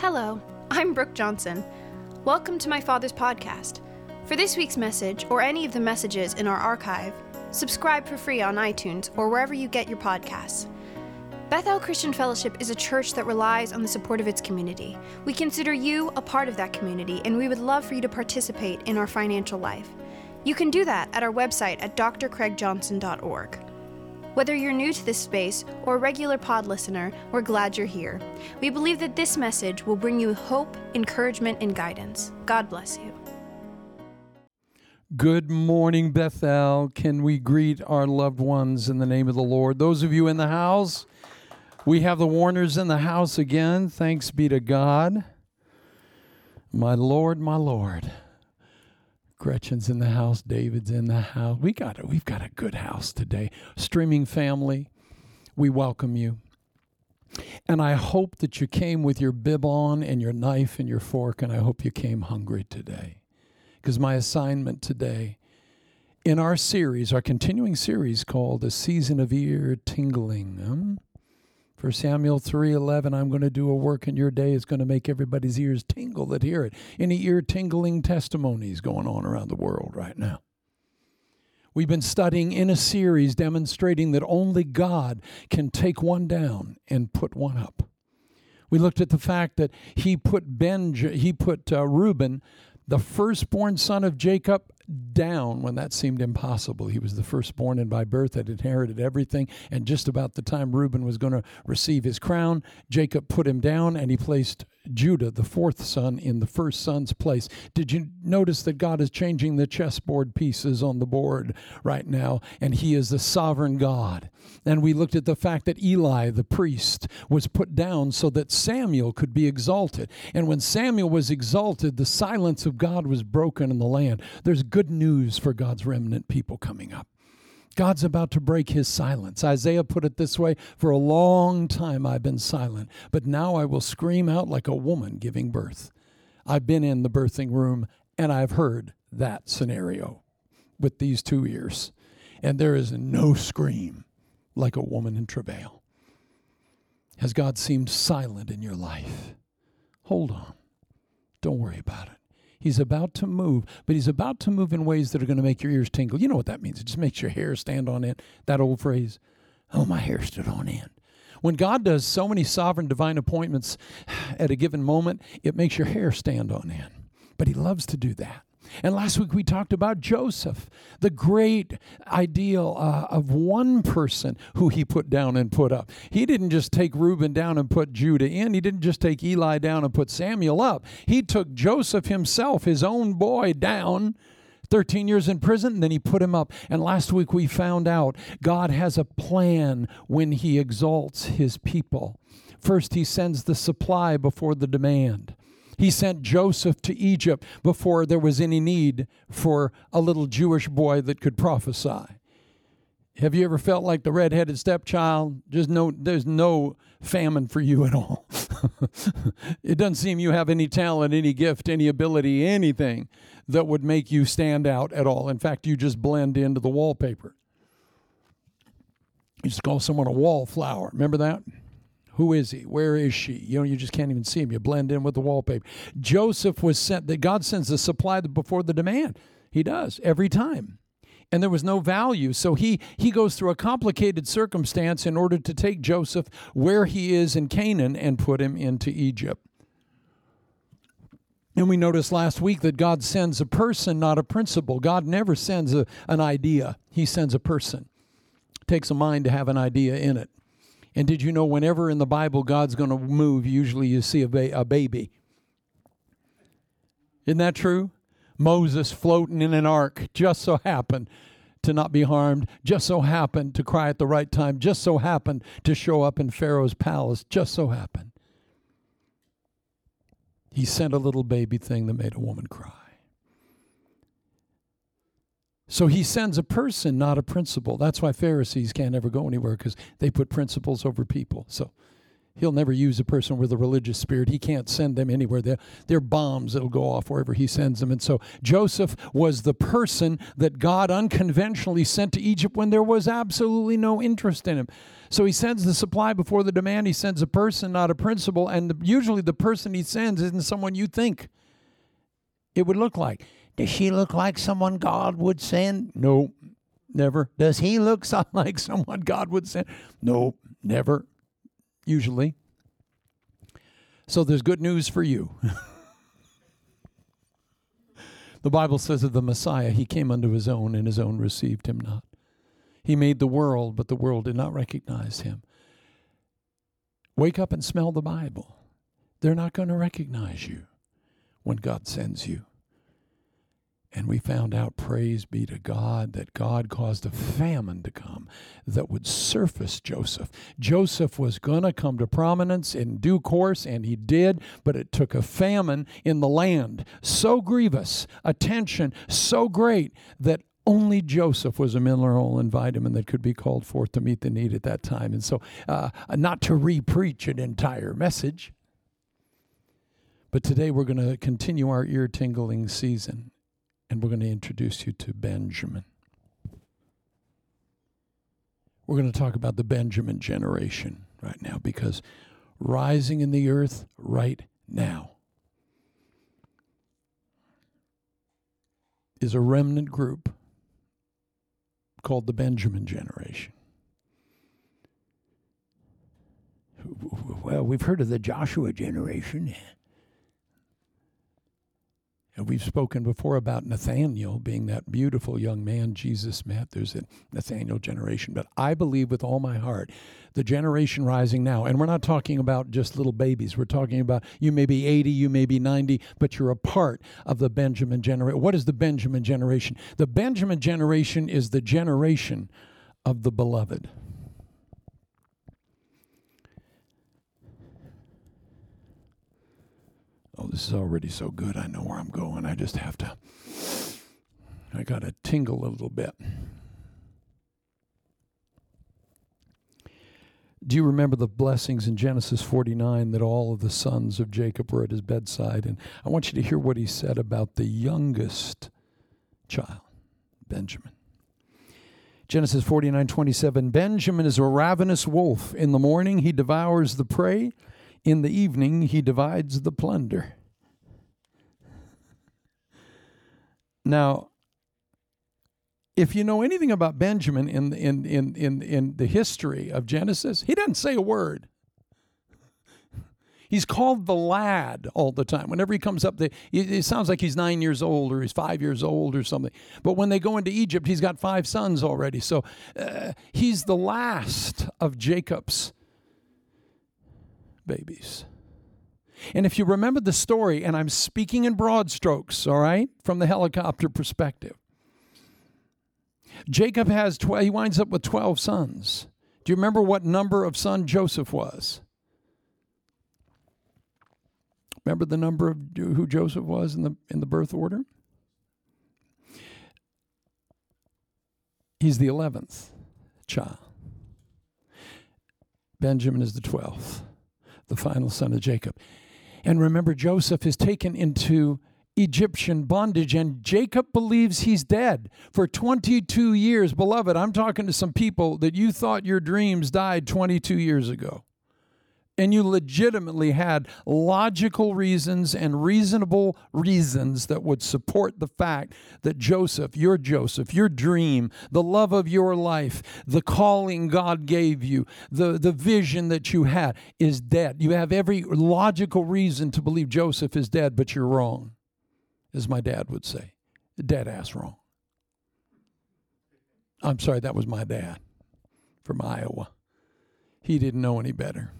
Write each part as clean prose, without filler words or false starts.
Hello, I'm Brooke Johnson. Welcome to my father's podcast. For this week's message, or any of the messages in our archive, subscribe for free on iTunes or wherever you get your podcasts. Bethel Christian Fellowship is a church that relies on the support of its community. We consider you a part of that community, and we would love for you to participate in our financial life. You can do that at our website at drcraigjohnson.org. Whether you're new to this space or a regular pod listener, we're glad you're here. We believe that this message will bring you hope, encouragement, and guidance. God bless you. Good morning, Bethel. Can we greet our loved ones in the name of the Lord? Those of you in the house, we have the Warners in the house again. Thanks be to God. My Lord, my Lord. Gretchen's in the house. David's in the house. We've got a good house today. Streaming family, we welcome you. And I hope that you came with your bib on and your knife and your fork, and I hope you came hungry today. Because my assignment today in our series, our continuing series called A Season of Ear Tingling. 1 Samuel 3:11, I'm going to do a work in your day. It's going to make everybody's ears tingle that hear it. Any ear-tingling testimonies going on around the world right now? We've been studying in a series demonstrating that only God can take one down and put one up. We looked at the fact that he put Reuben, the firstborn son of Jacob, down when that seemed impossible. He was the firstborn, and by birth had inherited everything. And just about the time Reuben was going to receive his crown, Jacob put him down, and he placed Judah, the fourth son, in the first son's place. Did you notice that God is changing the chessboard pieces on the board right now, and he is the sovereign God? And we looked at the fact that Eli, the priest, was put down so that Samuel could be exalted. And when Samuel was exalted, the silence of God was broken in the land. There's good news for God's remnant people coming up. God's about to break his silence. Isaiah put it this way, for a long time I've been silent, but now I will scream out like a woman giving birth. I've been in the birthing room, and I've heard that scenario with these 2 ears. And there is no scream like a woman in travail. Has God seemed silent in your life? Hold on. Don't worry about it. He's about to move, but he's about to move in ways that are going to make your ears tingle. You know what that means. It just makes your hair stand on end. That old phrase, oh, my hair stood on end. When God does so many sovereign divine appointments at a given moment, it makes your hair stand on end. But he loves to do that. And last week we talked about Joseph, the great ideal of one person who he put down and put up. He didn't just take Reuben down and put Judah in. He didn't just take Eli down and put Samuel up. He took Joseph himself, his own boy, down, 13 years in prison, and then he put him up. And last week we found out God has a plan when he exalts his people. First, he sends the supply before the demand. He sent Joseph to Egypt before there was any need for a little Jewish boy that could prophesy. Have you ever felt like the redheaded stepchild? There's no famine for you at all. It doesn't seem you have any talent, any gift, any ability, anything that would make you stand out at all. In fact, you just blend into the wallpaper. You just call someone a wallflower. Remember that? Who is he? Where is she? You know, you just can't even see him. You blend in with the wallpaper. Joseph was sent, that God sends the supply before the demand. He does every time. And there was no value. So he goes through a complicated circumstance in order to take Joseph where he is in Canaan and put him into Egypt. And we noticed last week that God sends a person, not a principle. God never sends an idea. He sends a person. It takes a mind to have an idea in it. And did you know whenever in the Bible God's going to move, usually you see a baby. Isn't that true? Moses floating in an ark just so happened to not be harmed, just so happened to cry at the right time, just so happened to show up in Pharaoh's palace, just so happened. He sent a little baby thing that made a woman cry. So he sends a person, not a principle. That's why Pharisees can't ever go anywhere, because they put principles over people. So He'll never use a person with a religious spirit. He can't send them anywhere. They're bombs that'll go off wherever he sends them. And so Joseph was the person that God unconventionally sent to Egypt when there was absolutely no interest in him. So he sends the supply before the demand. He sends a person, not a principle. And usually the person he sends isn't someone you think it would look like. Does she look like someone God would send? No, never. Does he look like someone God would send? No, never. Usually. So there's good news for you. The Bible says of the Messiah, he came unto his own, and his own received him not. He made the world, but the world did not recognize him. Wake up and smell the Bible. They're not going to recognize you when God sends you. And we found out, praise be to God, that God caused a famine to come that would surface Joseph. Joseph was going to come to prominence in due course, and he did, but it took a famine in the land so grievous, a tension so great, that only Joseph was a mineral and vitamin that could be called forth to meet the need at that time. And so not to re-preach an entire message, but today we're going to continue our ear-tingling season. And we're going to introduce you to Benjamin. We're going to talk about the Benjamin generation right now, because rising in the earth right now is a remnant group called the Benjamin generation. Well, we've heard of the Joshua generation. And we've spoken before about Nathaniel being that beautiful young man Jesus met. There's a Nathaniel generation. But I believe with all my heart, the generation rising now, and we're not talking about just little babies. We're talking about you may be 80, you may be 90, but you're a part of the Benjamin generation. What is the Benjamin generation? The Benjamin generation is the generation of the beloved. Oh, this is already so good. I know where I'm going. I just have to, I got to tingle a little bit. Do you remember the blessings in Genesis 49 that all of the sons of Jacob were at his bedside? And I want you to hear what he said about the youngest child, Benjamin. Genesis 49:27, Benjamin is a ravenous wolf. In the morning he devours the prey. In the evening, he divides the plunder. Now, if you know anything about Benjamin in the history of Genesis, he doesn't say a word. He's called the lad all the time. Whenever he comes up, it sounds like he's 9 years old or he's 5 years old or something. But when they go into Egypt, he's got 5 sons already. So he's the last of Jacob's babies. And if you remember the story, and I'm speaking in broad strokes, all right, from the helicopter perspective, Jacob has 12, he winds up with 12 sons. Do you remember what number of son Joseph was? Remember the number of who Joseph was in the birth order? He's the 11th child. Benjamin is the 12th. The final son of Jacob. And remember, Joseph is taken into Egyptian bondage, and Jacob believes he's dead for 22 years. Beloved, I'm talking to some people that you thought your dreams died 22 years ago. And you legitimately had logical reasons and reasonable reasons that would support the fact that Joseph, your dream, the love of your life, the calling God gave you, the vision that you had is dead. You have every logical reason to believe Joseph is dead, but you're wrong, as my dad would say. Dead ass wrong. I'm sorry, that was my dad from Iowa. He didn't know any better.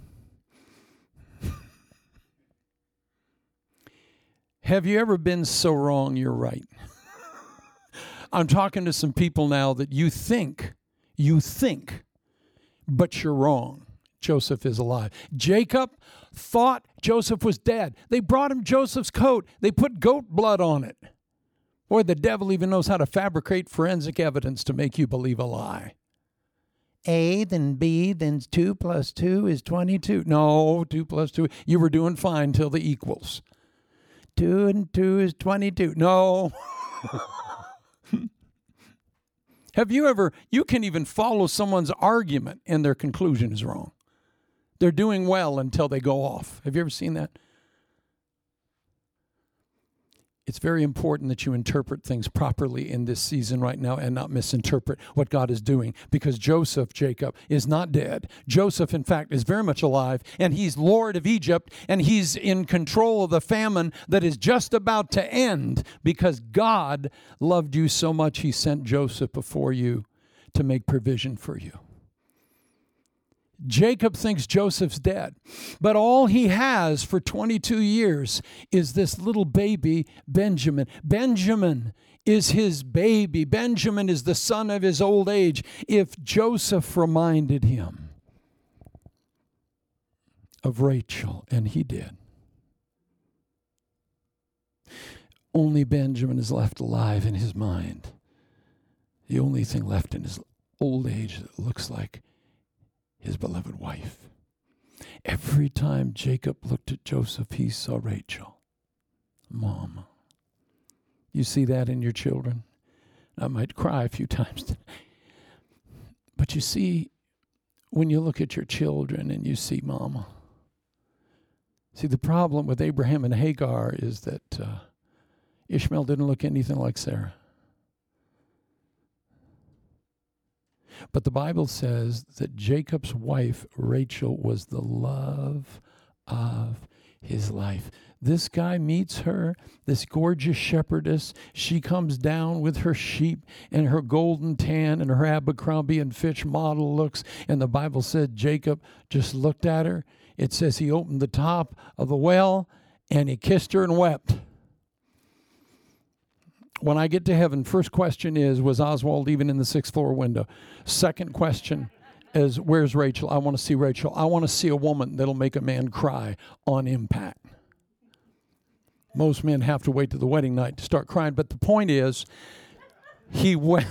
Have you ever been so wrong you're right? I'm talking to some people now that you think, but you're wrong. Joseph is alive. Jacob thought Joseph was dead. They brought him Joseph's coat. They put goat blood on it. Boy, the devil even knows how to fabricate forensic evidence to make you believe a lie. A, then B, then 2 plus 2 is 22. No, 2 plus 2. You were doing fine till the equals. 2 and 2 is 22. No. Have you ever, you can even follow someone's argument and their conclusion is wrong. They're doing well until they go off. Have you ever seen that? It's very important that you interpret things properly in this season right now and not misinterpret what God is doing, because Joseph, Jacob, is not dead. Joseph, in fact, is very much alive, and he's Lord of Egypt, and he's in control of the famine that is just about to end, because God loved you so much he sent Joseph before you to make provision for you. Jacob thinks Joseph's dead, but all he has for 22 years is this little baby, Benjamin. Benjamin is his baby. Benjamin is the son of his old age. If Joseph reminded him of Rachel, and he did, only Benjamin is left alive in his mind. The only thing left in his old age that looks like his beloved wife. Every time Jacob looked at Joseph, he saw Rachel. Mama. You see that in your children? I might cry a few times today. But you see, when you look at your children and you see Mama. See, the problem with Abraham and Hagar is that Ishmael didn't look anything like Sarah. But the Bible says that Jacob's wife, Rachel, was the love of his life. This guy meets her, this gorgeous shepherdess. She comes down with her sheep and her golden tan and her Abercrombie and Fitch model looks. And the Bible said Jacob just looked at her. It says he opened the top of the well and he kissed her and wept. When I get to heaven, first question is, was Oswald even in the sixth floor window? Second question is, where's Rachel? I want to see Rachel. I want to see a woman that'll make a man cry on impact. Most men have to wait till the wedding night to start crying. But the point is, he wept.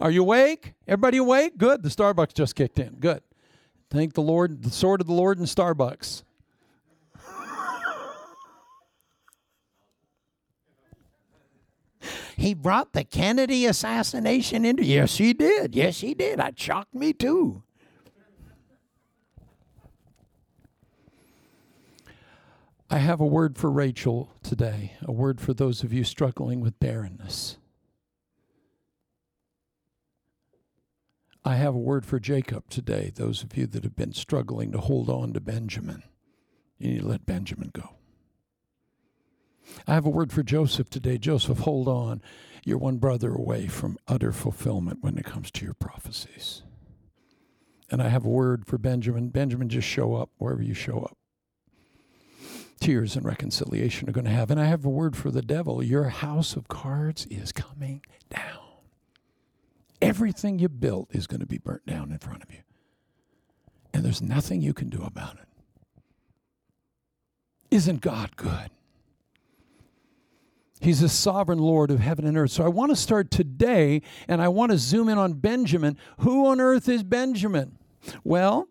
Are you awake? Everybody awake? Good. The Starbucks just kicked in. Good. Thank the Lord, the sword of the Lord and Starbucks. He brought the Kennedy assassination into... Yes, he did. Yes, he did. That shocked me too. I have a word for Rachel today, a word for those of you struggling with barrenness. I have a word for Jacob today, those of you that have been struggling to hold on to Benjamin. You need to let Benjamin go. I have a word for Joseph today. Joseph, hold on. You're one brother away from utter fulfillment when it comes to your prophecies. And I have a word for Benjamin. Benjamin, just show up wherever you show up. Tears and reconciliation are going to have. And I have a word for the devil. Your house of cards is coming down. Everything you built is going to be burnt down in front of you. And there's nothing you can do about it. Isn't God good? He's the sovereign Lord of heaven and earth. So I want to start today, and I want to zoom in on Benjamin. Who on earth is Benjamin? Well,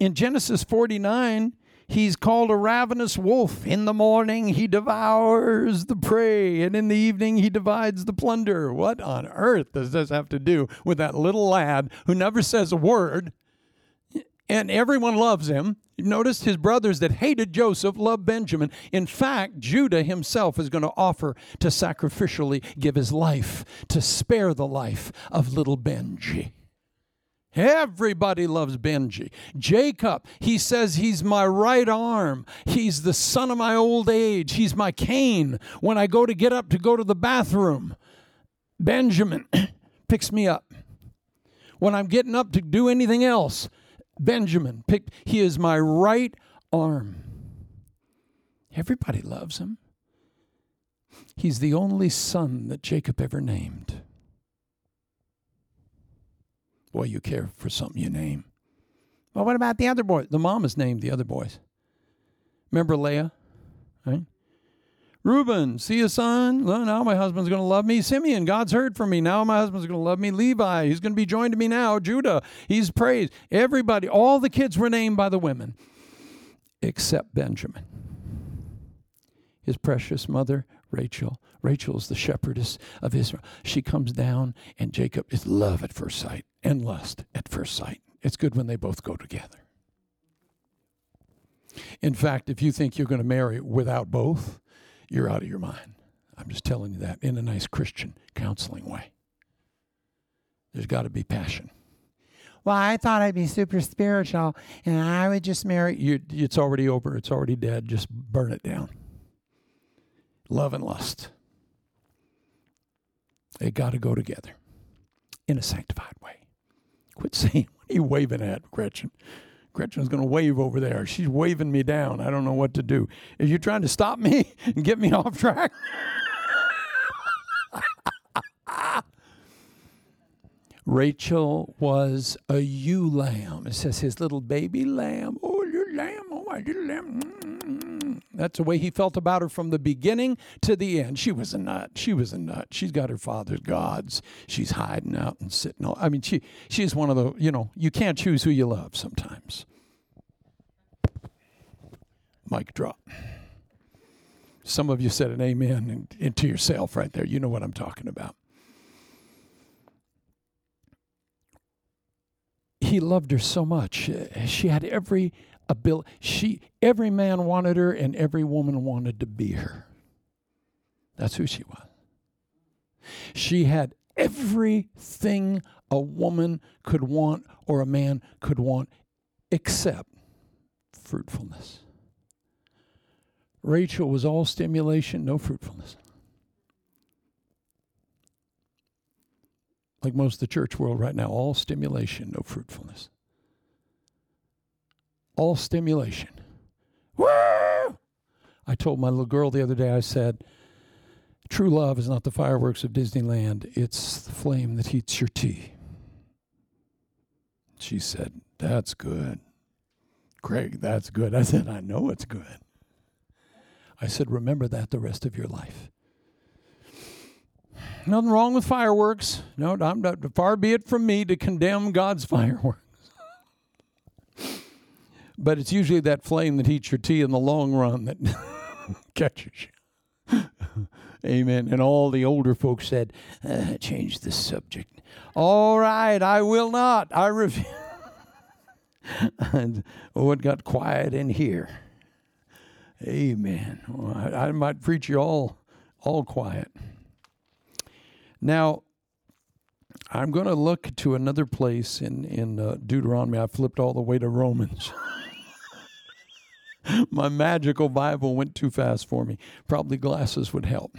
in Genesis 49, he's called a ravenous wolf. In the morning, he devours the prey, and in the evening, he divides the plunder. What on earth does this have to do with that little lad who never says a word, and everyone loves him? Notice his brothers that hated Joseph loved Benjamin. In fact, Judah himself is going to offer to sacrificially give his life to spare the life of little Benji. Everybody loves Benji. Jacob, he says he's my right arm. He's the son of my old age. He's my cane. When I go to get up to go to the bathroom, Benjamin picks me up. When I'm getting up to do anything else, Benjamin, he is my right arm. Everybody loves him. He's the only son that Jacob ever named. Boy, you care for something you name. Well, what about the other boy? The mom has named the other boys. Remember Leah? Right? Reuben, see a son? Well, now my husband's going to love me. Simeon, God's heard from me. Now my husband's going to love me. Levi, he's going to be joined to me now. Judah, he's praised. Everybody, all the kids were named by the women except Benjamin. His precious mother, Rachel. Rachel is the shepherdess of Israel. She comes down, and Jacob is love at first sight and lust at first sight. It's good when they both go together. In fact, if you think you're going to marry without both, you're out of your mind. I'm just telling you that in a nice Christian counseling way. There's got to be passion. Well, I thought I'd be super spiritual, and I would just marry. It's already over. It's already dead. Just burn it down. Love and lust. They got to go together in a sanctified way. Quit saying, what are you waving at, Gretchen? Gretchen's going to wave over there. She's waving me down. I don't know what to do. Are you trying to stop me and get me off track? Rachel was a ewe lamb. It says his little baby lamb. Oh, little lamb. Oh, my little lamb. Mm-hmm. That's the way he felt about her from the beginning to the end. She was a nut. She was a nut. She's got her father's gods. She's hiding out and sitting. I mean, she's one of the, you can't choose who you love sometimes. Mic drop. Some of you said an amen into yourself right there. You know what I'm talking about. He loved her so much. She had every ability. Every man wanted her, and every woman wanted to be her. That's who she was. She had everything a woman could want or a man could want except fruitfulness. Rachel was all stimulation, no fruitfulness. Like most of the church world right now, all stimulation, no fruitfulness. All stimulation. Woo! I told my little girl the other day, I said, true love is not the fireworks of Disneyland. It's the flame that heats your tea. She said, that's good. Craig, that's good. I said, I know it's good. I said, remember that the rest of your life. Nothing wrong with fireworks. No, I'm not, far be it from me to condemn God's fireworks. But it's usually that flame that heats your tea in the long run that catches you. Amen. And all the older folks said, change the subject. All right, I will not. I refuse. And oh, it got quiet in here. Amen. Well, I might preach you all quiet. Now, I'm going to look to another place in Deuteronomy. I flipped all the way to Romans. My magical Bible went too fast for me. Probably glasses would help.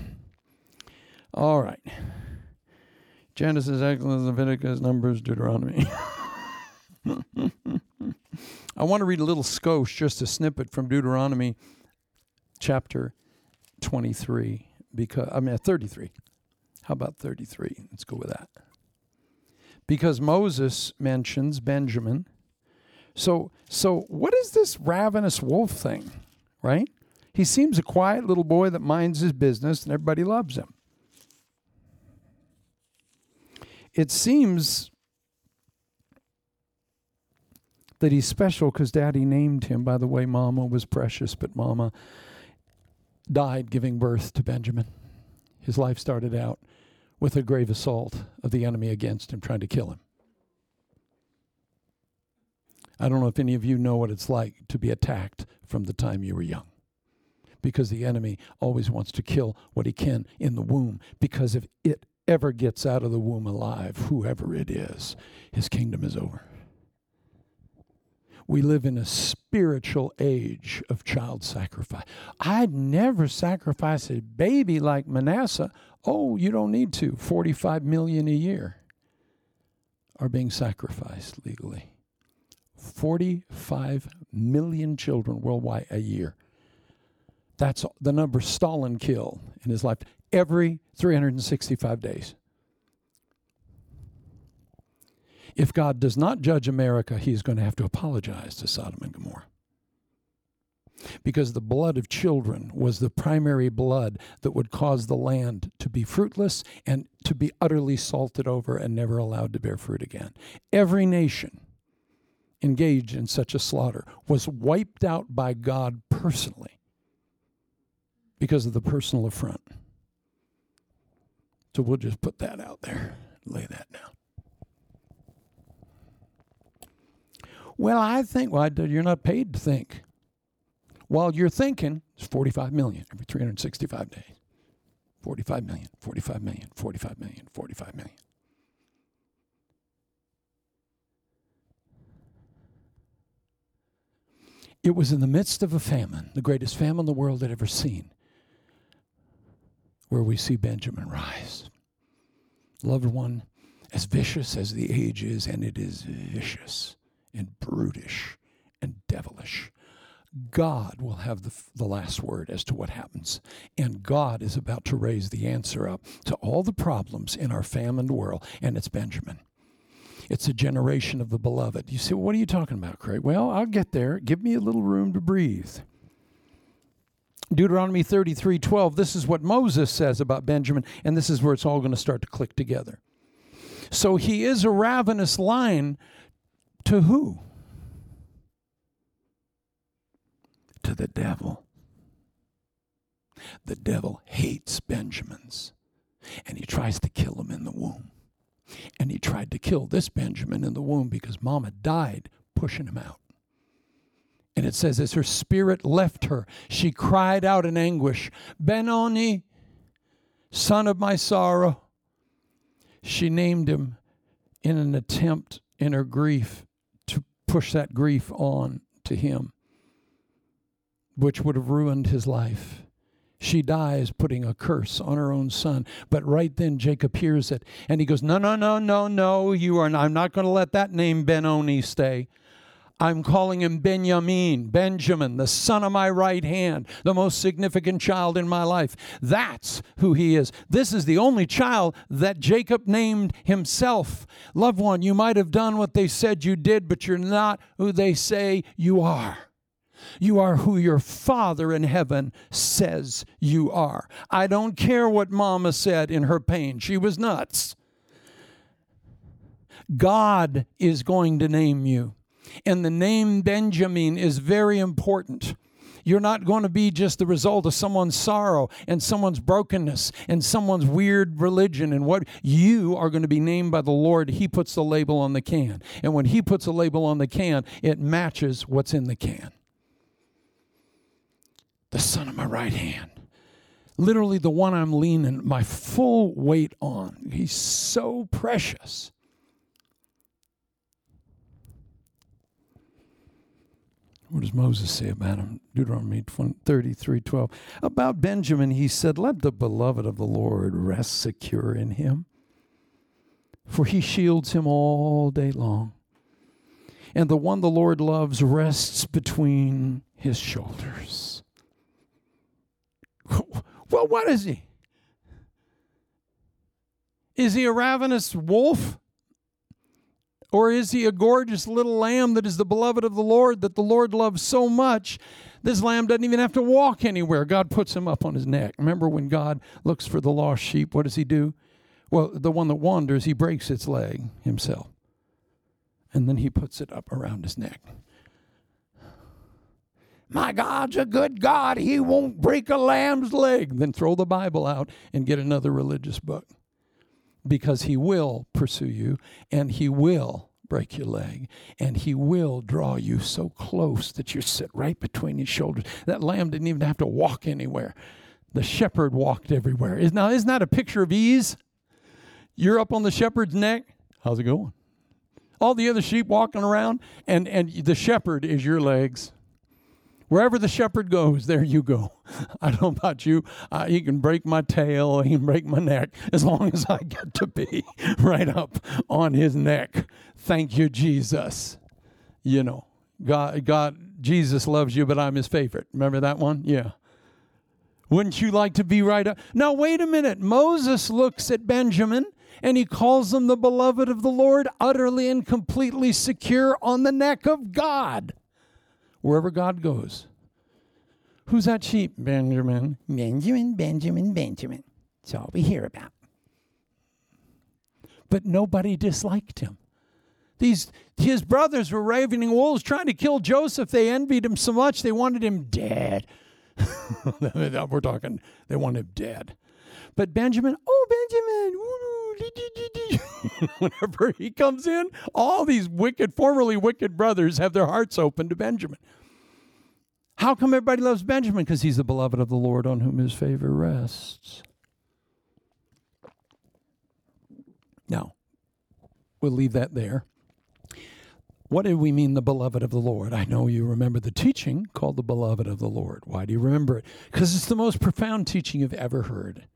All right. Genesis, Exodus, Leviticus, Numbers, Deuteronomy. I want to read a little skosh, just a snippet from Deuteronomy chapter 23, 33. How about 33? Let's go with that. Because Moses mentions Benjamin. So what is this ravenous wolf thing, right? He seems a quiet little boy that minds his business and everybody loves him. It seems that he's special because Daddy named him. By the way, Mama was precious, but Mama died giving birth to Benjamin. His life started out with a grave assault of the enemy against him, trying to kill him. I don't know if any of you know what it's like to be attacked from the time you were young, because the enemy always wants to kill what he can in the womb, because if it ever gets out of the womb alive, whoever it is, his kingdom is over. We live in a spiritual age of child sacrifice. I'd never sacrifice a baby like Manasseh. Oh, you don't need to. 45 million a year are being sacrificed legally. 45 million children worldwide a year. That's the number Stalin killed in his life every 365 days. If God does not judge America, he's going to have to apologize to Sodom and Gomorrah. because the blood of children was the primary blood that would cause the land to be fruitless and to be utterly salted over and never allowed to bear fruit again. Every nation engaged in such a slaughter was wiped out by God personally because of the personal affront. So we'll just put that out there, lay that down. Well, I think, well, you're not paid to think. While you're thinking, it's 45 million every 365 days. 45 million, 45 million, 45 million, 45 million. It was in the midst of a famine, the greatest famine the world had ever seen, where we see Benjamin rise. Loved one, as vicious as the age is, and it is vicious and brutish and devilish. God will have the last word as to what happens. And God is about to raise the answer up to all the problems in our famined world, and it's Benjamin. It's a generation of the beloved. You say, well, what are you talking about, Craig? Well, I'll get there. Give me a little room to breathe. Deuteronomy 33:12, this is what Moses says about Benjamin, and this is where it's all going to start to click together. So he is a ravenous lion to who? To the devil. The devil hates Benjamins, and he tries to kill him in the womb. And he tried to kill this Benjamin in the womb because Mama died pushing him out. And it says, as her spirit left her, she cried out in anguish, Benoni, son of my sorrow. She named him in an attempt in her grief to push that grief on to him, which would have ruined his life. She dies putting a curse on her own son. But right then Jacob hears it, and he goes, no, I'm not going to let that name Benoni stay. I'm calling him Benjamin, the son of my right hand, the most significant child in my life. That's who he is. This is the only child that Jacob named himself. Loved one, you might have done what they said you did, but you're not who they say you are. You are who your Father in heaven says you are. I don't care what Mama said in her pain. She was nuts. God is going to name you. And the name Benjamin is very important. You're not going to be just the result of someone's sorrow and someone's brokenness and someone's weird religion. And what you are going to be named by the Lord, He puts the label on the can. And when He puts a label on the can, it matches what's in the can. The son of my right hand. Literally the one I'm leaning my full weight on. He's so precious. What does Moses say about him? Deuteronomy 33:12. About Benjamin, he said, let the beloved of the Lord rest secure in him, for he shields him all day long. And the one the Lord loves rests between his shoulders. Well, what is he? Is he a ravenous wolf? Or is he a gorgeous little lamb that is the beloved of the Lord, that the Lord loves so much, this lamb doesn't even have to walk anywhere. God puts him up on his neck. Remember when God looks for the lost sheep, what does he do? Well, the one that wanders, he breaks its leg himself. And then he puts it up around his neck. My God's a good God. He won't break a lamb's leg. Then throw the Bible out and get another religious book. Because he will pursue you, and he will break your leg, and he will draw you so close that you sit right between his shoulders. That lamb didn't even have to walk anywhere. The shepherd walked everywhere. Now, isn't that a picture of ease? You're up on the shepherd's neck. How's it going? All the other sheep walking around, and the shepherd is your legs. Wherever the shepherd goes, there you go. I don't know about you. He can break my tail. He can break my neck as long as I get to be right up on his neck. Thank you, Jesus. You know, God, Jesus loves you, but I'm his favorite. Remember that one? Yeah. Wouldn't you like to be right up? Now, wait a minute. Moses looks at Benjamin, and he calls him the beloved of the Lord, utterly and completely secure on the neck of God. Wherever God goes, Who's that sheep, Benjamin? Benjamin, Benjamin, Benjamin. It's all we hear about. But nobody disliked him. His brothers were ravening wolves trying to kill Joseph. They envied him so much they wanted him dead. We're talking, they want him dead. But Benjamin, oh, Benjamin. Whenever he comes in, all these formerly wicked brothers have their hearts open to Benjamin. How come everybody loves Benjamin? Because he's the beloved of the Lord on whom his favor rests. Now, we'll leave that there. What do we mean the beloved of the Lord? I know you remember the teaching called the beloved of the Lord. Why do you remember it? Because it's the most profound teaching you've ever heard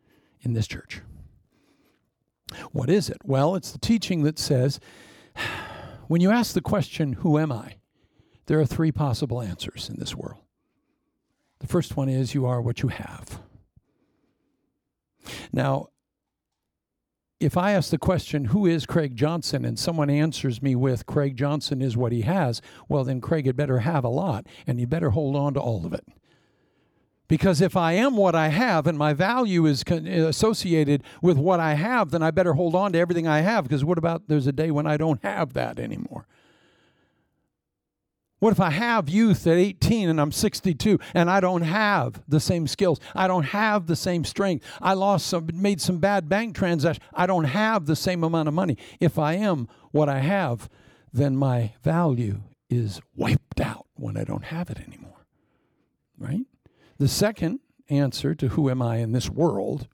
in this church. What is it? Well, it's the teaching that says, when you ask the question, who am I? There are three possible answers in this world. The first one is, you are what you have. Now, if I ask the question, who is Craig Johnson, and someone answers me with, Craig Johnson is what he has, well, then Craig had better have a lot, and he better hold on to all of it. Because if I am what I have, and my value is associated with what I have, then I better hold on to everything I have, because what about there's a day when I don't have that anymore? What if I have youth at 18 and I'm 62 and I don't have the same skills? I don't have the same strength. I made some bad bank transactions. I don't have the same amount of money. If I am what I have, then my value is wiped out when I don't have it anymore, right? The second answer to who am I in this world,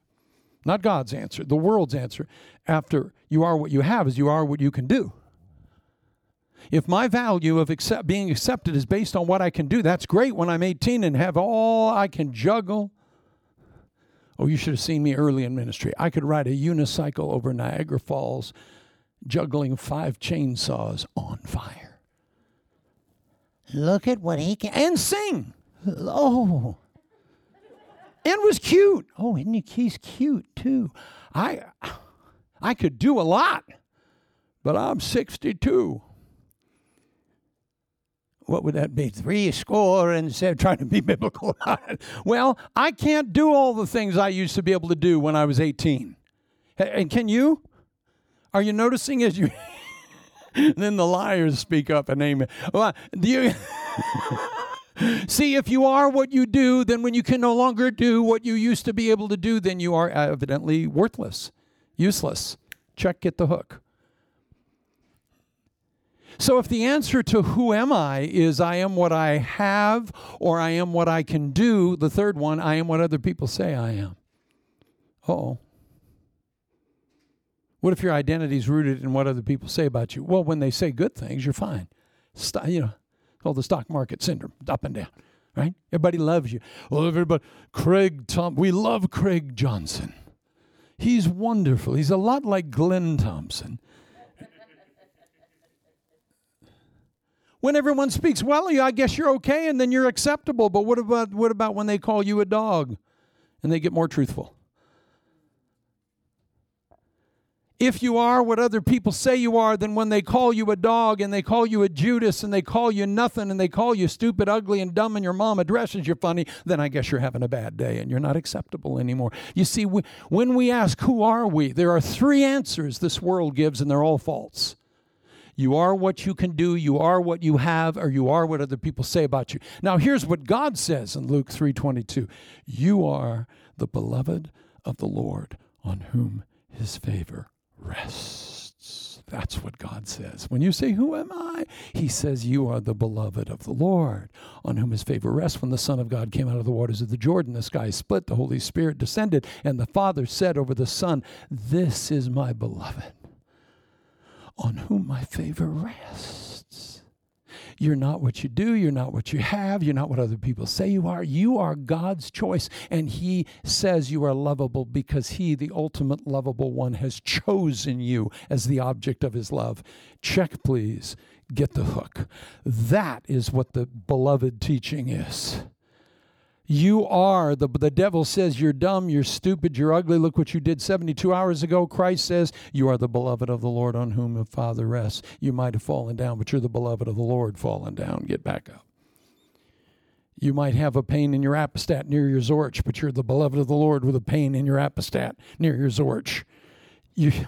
not God's answer, the world's answer, after you are what you have is you are what you can do. If my value of being accepted is based on what I can do, that's great when I'm 18 and have all I can juggle. Oh, you should have seen me early in ministry. I could ride a unicycle over Niagara Falls, juggling 5 chainsaws on fire. Look at what he can... And sing! Oh! And was cute. Oh, and he's cute, too. I could do a lot, but I'm 62. What would that be? 70 and trying to be biblical. Well, I can't do all the things I used to be able to do when I was 18. And can you? Are you noticing as you... Then the liars speak up and amen. Well, see, if you are what you do, then when you can no longer do what you used to be able to do, then you are evidently worthless, useless. Check, get the hook. So if the answer to who am I is I am what I have or I am what I can do, the third one, I am what other people say I am. Uh-oh. What if your identity is rooted in what other people say about you? Well, when they say good things, you're fine. Called the stock market syndrome, up and down, right? Everybody loves you. Well, everybody, we love Craig Johnson. He's wonderful. He's a lot like Glenn Thompson. When everyone speaks well of you, I guess you're okay and then you're acceptable. But what about when they call you a dog and they get more truthful? If you are what other people say you are, then when they call you a dog and they call you a Judas and they call you nothing and they call you stupid, ugly, and dumb and your mom addresses you funny, then I guess you're having a bad day and you're not acceptable anymore. You see, when we ask, who are we? There are 3 answers this world gives and they're all false. You are what you can do, you are what you have, or you are what other people say about you. Now, here's what God says in Luke 3:22. You are the beloved of the Lord on whom his favor rests. That's what God says. When you say, who am I? He says, you are the beloved of the Lord on whom his favor rests. When the Son of God came out of the waters of the Jordan, the sky split, the Holy Spirit descended, and the Father said over the Son, this is my beloved, on whom my favor rests. You're not what you do. You're not what you have. You're not what other people say you are. You are God's choice, and he says you are lovable because he, the ultimate lovable one, has chosen you as the object of his love. Check, please. Get the hook. That is what the beloved teaching is. You are, the devil says you're dumb, you're stupid, you're ugly. Look what you did 72 hours ago. Christ says you are the beloved of the Lord on whom the Father rests. You might have fallen down, but you're the beloved of the Lord fallen down. Get back up. You might have a pain in your apostat near your zorch, but you're the beloved of the Lord with a pain in your apostat near your zorch. The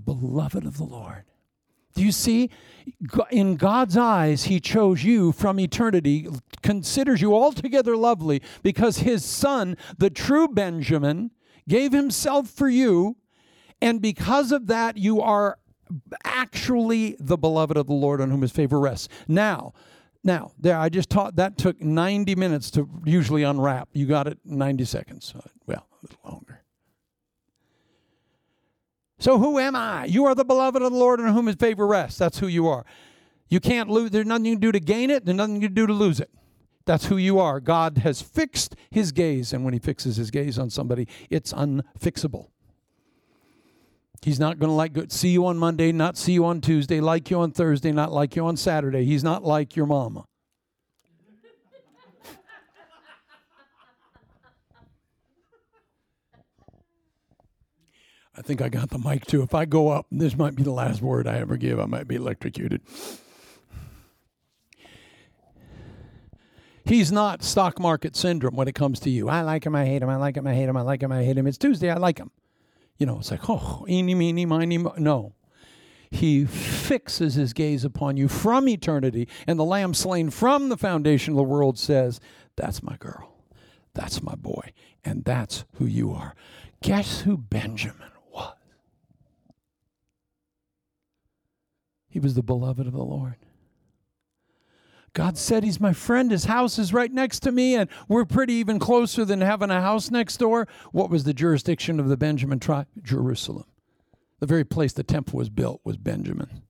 beloved of the Lord. Do you see? In God's eyes, he chose you from eternity, considers you altogether lovely because his son, the true Benjamin, gave himself for you. And because of that, you are actually the beloved of the Lord on whom his favor rests. Now, there, I just taught, that took 90 minutes to usually unwrap. You got it in 90 seconds. Well, a little longer. So who am I? You are the beloved of the Lord on whom his favor rests. That's who you are. You can't lose. There's nothing you can do to gain it. There's nothing you can do to lose it. That's who you are. God has fixed his gaze. And when he fixes his gaze on somebody, it's unfixable. He's not going to see you on Monday, not see you on Tuesday, like you on Thursday, not like you on Saturday. He's not like your mama. I think I got the mic, too. If I go up, this might be the last word I ever give. I might be electrocuted. He's not stock market syndrome when it comes to you. I like him, I hate him, I like him, I hate him, I like him, I hate him. It's Tuesday, I like him. You know, it's like, oh, eeny, meeny, miny, mo. No. He fixes his gaze upon you from eternity, and the lamb slain from the foundation of the world says, that's my girl, that's my boy, and that's who you are. Guess who Benjamin was? He was the beloved of the Lord. God said he's my friend. His house is right next to me, and we're pretty even closer than having a house next door. What was the jurisdiction of the Benjamin tribe? Jerusalem. The very place the temple was built was Benjamin.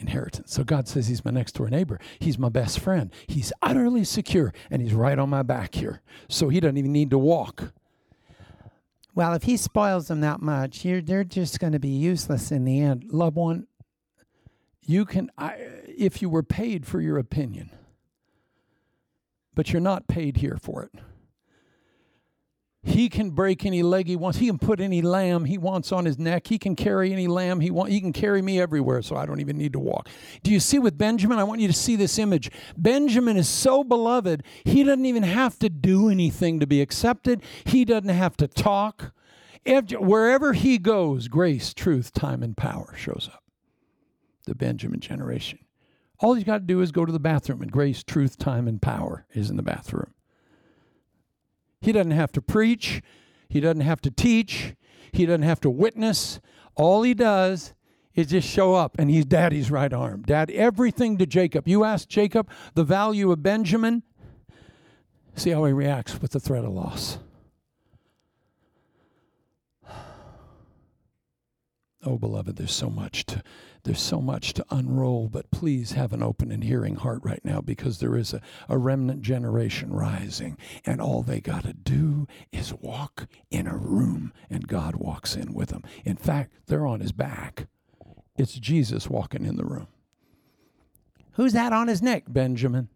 Inheritance. So God says he's my next door neighbor. He's my best friend. He's utterly secure, and he's right on my back here. So he doesn't even need to walk. Well, if he spoils them that much, they're just going to be useless in the end. Loved one, if you were paid for your opinion, but you're not paid here for it. He can break any leg he wants. He can put any lamb he wants on his neck. He can carry any lamb he wants. He can carry me everywhere, so I don't even need to walk. Do you see with Benjamin? I want you to see this image. Benjamin is so beloved, he doesn't even have to do anything to be accepted. He doesn't have to talk. Wherever he goes, grace, truth, time, and power shows up. The Benjamin generation. All he's got to do is go to the bathroom, and grace, truth, time, and power is in the bathroom. He doesn't have to preach. He doesn't have to teach. He doesn't have to witness. All he does is just show up, and he's daddy's right arm. Dad, everything to Jacob. You ask Jacob the value of Benjamin. See how he reacts with the threat of loss. Oh, beloved, there's so much to unroll, but please have an open and hearing heart right now, because there is a remnant generation rising, and all they got to do is walk in a room, and God walks in with them. In fact, they're on his back. It's Jesus walking in the room. Who's that on his neck? Benjamin.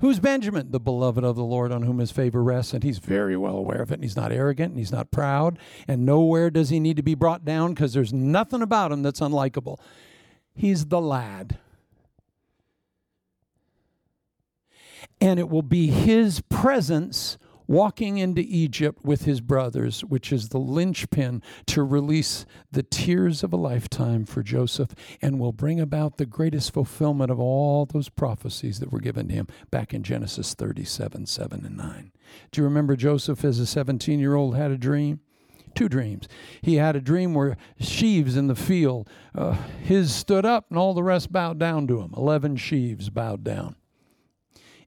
Who's Benjamin? The beloved of the Lord on whom his favor rests, and he's very well aware of it, and he's not arrogant, and he's not proud, and nowhere does he need to be brought down, because there's nothing about him that's unlikable. He's the lad. And it will be his presence walking into Egypt with his brothers, which is the linchpin to release the tears of a lifetime for Joseph, and will bring about the greatest fulfillment of all those prophecies that were given to him back in Genesis 37, 7 and 9. Do you remember Joseph as a 17-year-old had a dream? Two dreams. He had a dream where sheaves in the field, his stood up and all the rest bowed down to him. 11 sheaves bowed down.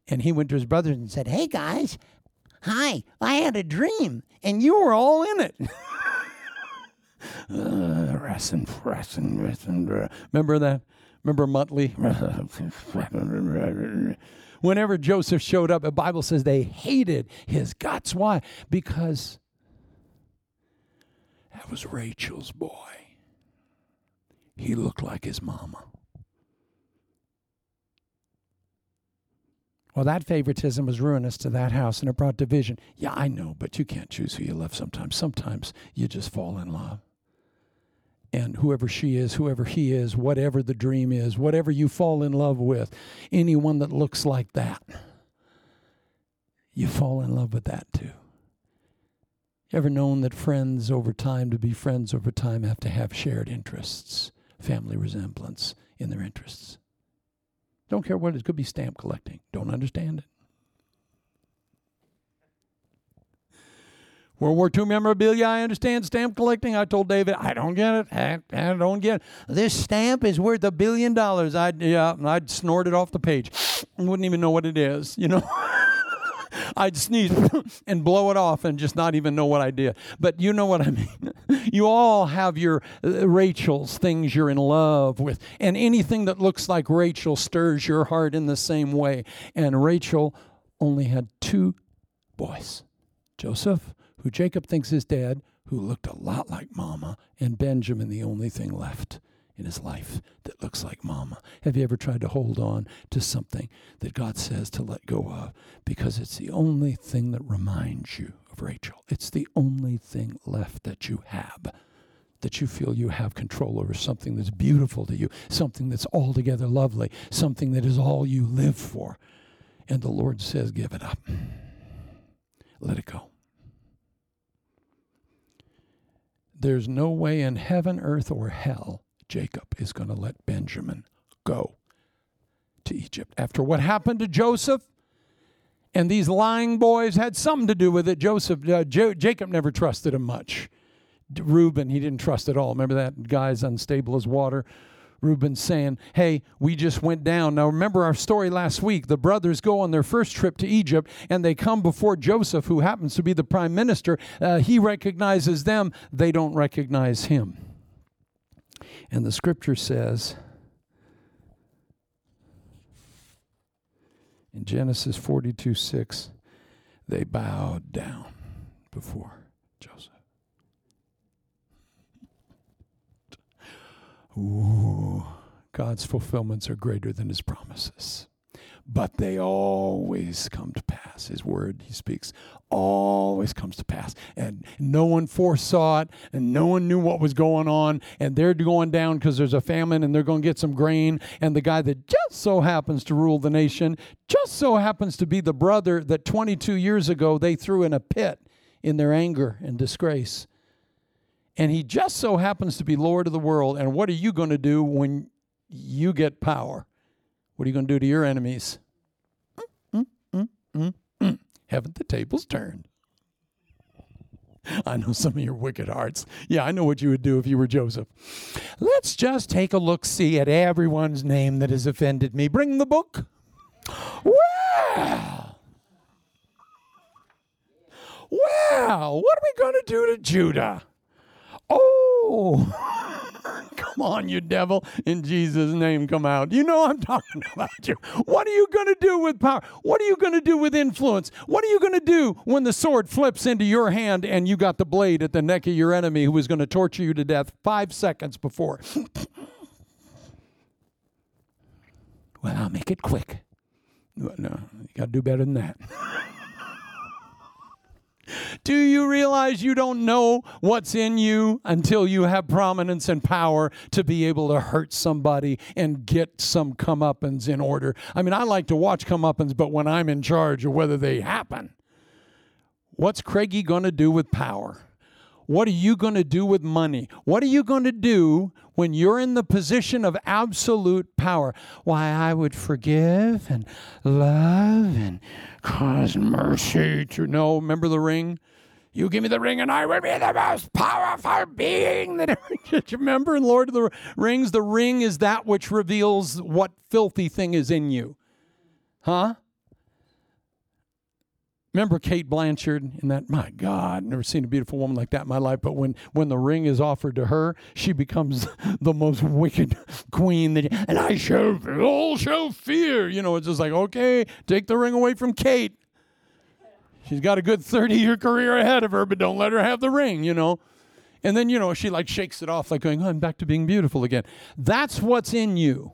And he went to his brothers and said, "Hey guys, hi, I had a dream, and you were all in it." Remember that? Remember Muttley? Whenever Joseph showed up, the Bible says they hated his guts. Why? Because that was Rachel's boy. He looked like his mama. Well, that favoritism was ruinous to that house, and it brought division. Yeah, I know, but you can't choose who you love sometimes. Sometimes you just fall in love. and whoever she is, whoever he is, whatever the dream is, whatever you fall in love with, anyone that looks like that, you fall in love with that too. You ever known that friends over time, to be friends over time, have to have shared interests, family resemblance in their interests? Don't care what it is. Could be stamp collecting. Don't understand it. World War II memorabilia, I understand stamp collecting. I told David, I don't get it. I don't get it. This stamp is worth $1 billion. I'd snort it off the page. Wouldn't even know what it is, you know. I'd sneeze and blow it off and just not even know what I did. But you know what I mean. You all have your Rachels, things you're in love with. And anything that looks like Rachel stirs your heart in the same way. And Rachel only had two boys, Joseph, who Jacob thinks is dad, who looked a lot like Mama, and Benjamin, the only thing left in his life that looks like Mama. Have you ever tried to hold on to something that God says to let go of? Because it's the only thing that reminds you of Rachel. It's the only thing left that you have, that you feel you have control over, something that's beautiful to you, something that's altogether lovely, something that is all you live for. And the Lord says, give it up. Let it go. There's no way in heaven, earth, or hell Jacob is going to let Benjamin go to Egypt. After what happened to Joseph, and these lying boys had something to do with it, Jacob never trusted him much. Reuben, he didn't trust at all. Remember that guy's unstable as water? Reuben's saying, hey, we just went down. Now, remember our story last week. The brothers go on their first trip to Egypt, and they come before Joseph, who happens to be the prime minister. He recognizes them. They don't recognize him. And the scripture says in Genesis 42:6, they bowed down before Joseph. Ooh, God's fulfillments are greater than his promises, but they always come to pass. His word he speaks always comes to pass, and no one foresaw it, and no one knew what was going on, and they're going down because there's a famine, and they're going to get some grain, and the guy that just so happens to rule the nation just so happens to be the brother that 22 years ago they threw in a pit in their anger and disgrace. And he just so happens to be Lord of the world. And what are you going to do when you get power? What are you going to do to your enemies? Haven't the tables turned? I know some of your wicked hearts. Yeah, I know what you would do if you were Joseph. Let's just take a look-see at everyone's name that has offended me. Bring the book. Well, what are we going to do to Judah? Oh, come on, you devil. In Jesus' name, come out. You know I'm talking about you. What are you going to do with power? What are you going to do with influence? What are you going to do when the sword flips into your hand and you got the blade at the neck of your enemy who was going to torture you to death 5 seconds before? Well, I'll make it quick. No, you got to do better than that. Do you realize you don't know what's in you until you have prominence and power to be able to hurt somebody and get some comeuppance in order? I mean, I like to watch comeuppance, but when I'm in charge of whether they happen, what's Craigie going to do with power? What are you going to do with money? What are you going to do when you're in the position of absolute power? Why, I would forgive and love and cause mercy to know. Remember the ring? You give me the ring and I will be the most powerful being that ever. Did you remember in Lord of the Rings? The ring is that which reveals what filthy thing is in you. Huh? Remember Kate Blanchard in that? My God, never seen a beautiful woman like that in my life. But when the ring is offered to her, she becomes the most wicked queen. And I all shall fear. You know, it's just like, okay, take the ring away from Kate. She's got a good 30-year career ahead of her, but don't let her have the ring, you know. And then, you know, she like shakes it off like going, oh, I'm back to being beautiful again. That's what's in you.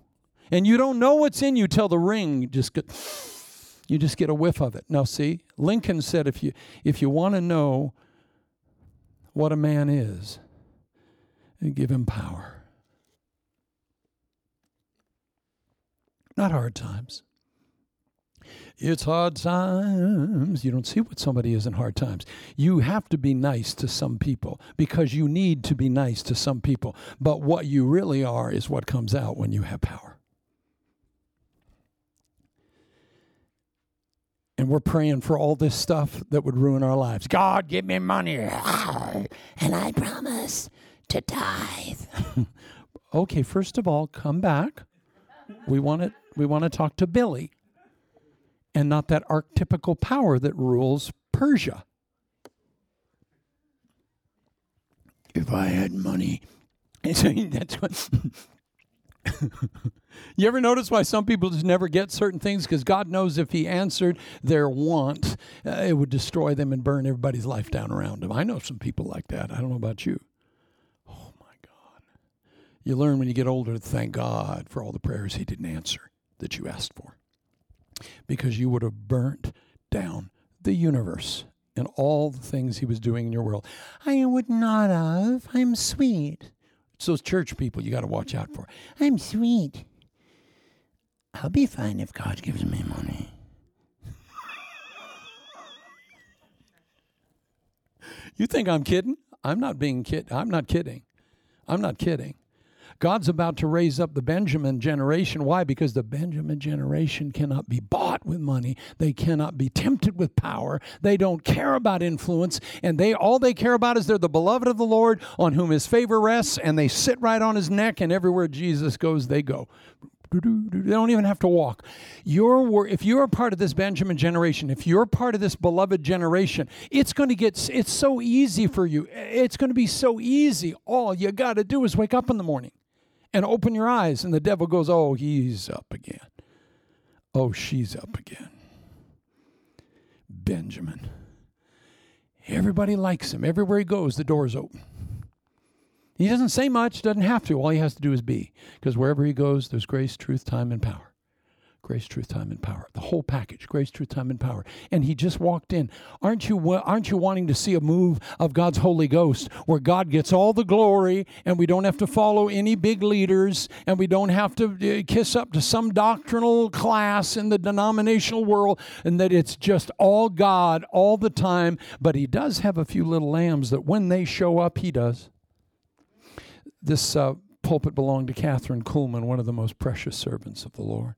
And you don't know what's in you till the ring just gets... You just get a whiff of it. Now, see, Lincoln said if you want to know what a man is, and give him power. Not hard times. It's hard times. You don't see what somebody is in hard times. You have to be nice to some people because you need to be nice to some people. But what you really are is what comes out when you have power. And we're praying for all this stuff that would ruin our lives. God, give me money. And I promise to tithe. Okay, first of all, come back. We want to talk to Billy. And not that archetypical power that rules Persia. If I had money. That's what you ever notice why some people just never get certain things? Because God knows if he answered their want, it would destroy them and burn everybody's life down around them. I know some people like that. I don't know about you. Oh, my God. You learn when you get older to thank God for all the prayers he didn't answer that you asked for. Because you would have burnt down the universe and all the things he was doing in your world. I would not have. I'm sweet. It's those church people you got to watch out for. I'm sweet. I'll be fine if God gives me money. You think I'm kidding? I'm not kidding. God's about to raise up the Benjamin generation. Why? Because the Benjamin generation cannot be bought with money. They cannot be tempted with power. They don't care about influence. And all they care about is they're the beloved of the Lord on whom his favor rests. And they sit right on his neck. And everywhere Jesus goes, they go. They don't even have to walk. If you're a part of this Benjamin generation, if you're part of this beloved generation, it's so easy for you. It's going to be so easy. All you got to do is wake up in the morning. And open your eyes, and the devil goes, oh, he's up again. Oh, she's up again. Benjamin. Everybody likes him. Everywhere he goes, the door's open. He doesn't say much, doesn't have to. All he has to do is be. Because wherever he goes, there's grace, truth, time, and power. Grace, truth, time, and power. The whole package. Grace, truth, time, and power. And he just walked in. Aren't you wanting to see a move of God's Holy Ghost where God gets all the glory and we don't have to follow any big leaders and we don't have to kiss up to some doctrinal class in the denominational world and that it's just all God all the time. But he does have a few little lambs that when they show up, he does. This pulpit belonged to Catherine Kuhlman, one of the most precious servants of the Lord.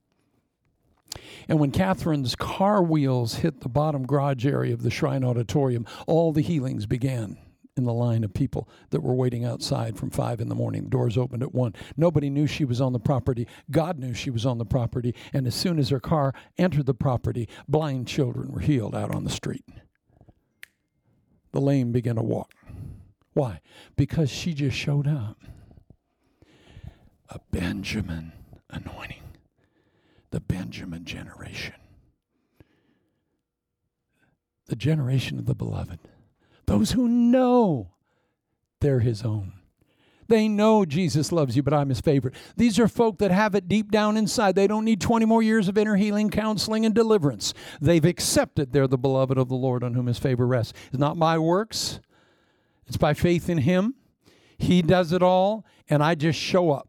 And when Catherine's car wheels hit the bottom garage area of the Shrine Auditorium, all the healings began in the line of people that were waiting outside from 5 in the morning. The doors opened at 1. Nobody knew she was on the property. God knew she was on the property. And as soon as her car entered the property, blind children were healed out on the street. The lame began to walk. Why? Because she just showed up. A Benjamin anointing. The Benjamin generation. The generation of the beloved. Those who know they're his own. They know Jesus loves you, but I'm his favorite. These are folk that have it deep down inside. They don't need 20 more years of inner healing, counseling, and deliverance. They've accepted they're the beloved of the Lord on whom his favor rests. It's not my works. It's by faith in him. He does it all, and I just show up.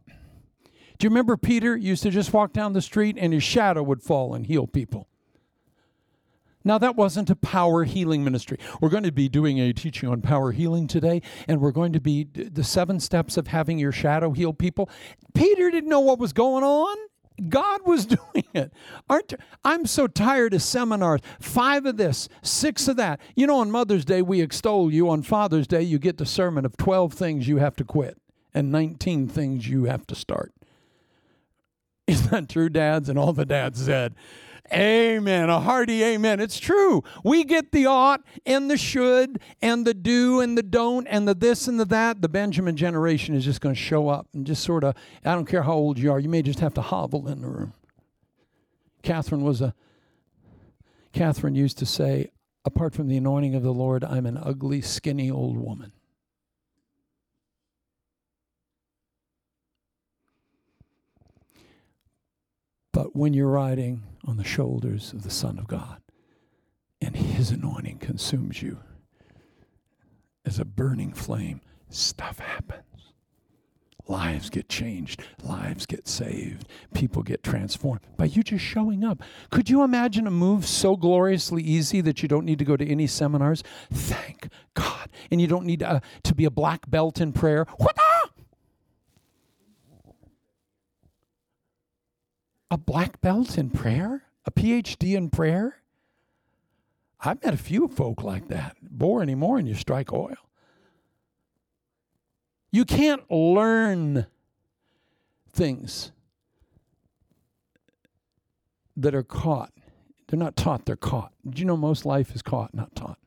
Do you remember Peter used to just walk down the street and his shadow would fall and heal people? Now, that wasn't a power healing ministry. We're going to be doing a teaching on power healing today, and we're going to be the 7 steps of having your shadow heal people. Peter didn't know what was going on. God was doing it. I'm so tired of seminars. 5 of this, 6 of that. You know, on Mother's Day, we extol you. On Father's Day, you get the sermon of 12 things you have to quit and 19 things you have to start. Isn't that true, dads? And all the dads said, amen, a hearty amen. It's true. We get the ought and the should and the do and the don't and the this and the that. The Benjamin generation is just going to show up and just sort of, I don't care how old you are, you may just have to hobble in the room. Catherine used to say, apart from the anointing of the Lord, I'm an ugly, skinny old woman. But when you're riding on the shoulders of the Son of God and his anointing consumes you as a burning flame, stuff happens. lives get changed, lives get saved, people get transformed by you just showing up. Could you imagine a move so gloriously easy that you don't need to go to any seminars? Thank God. And you don't need to be a black belt in prayer. A black belt in prayer? A PhD in prayer? I've met a few folk like that. Bore anymore and you strike oil. You can't learn things that are caught. They're not taught, they're caught. Did you know most life is caught, not taught?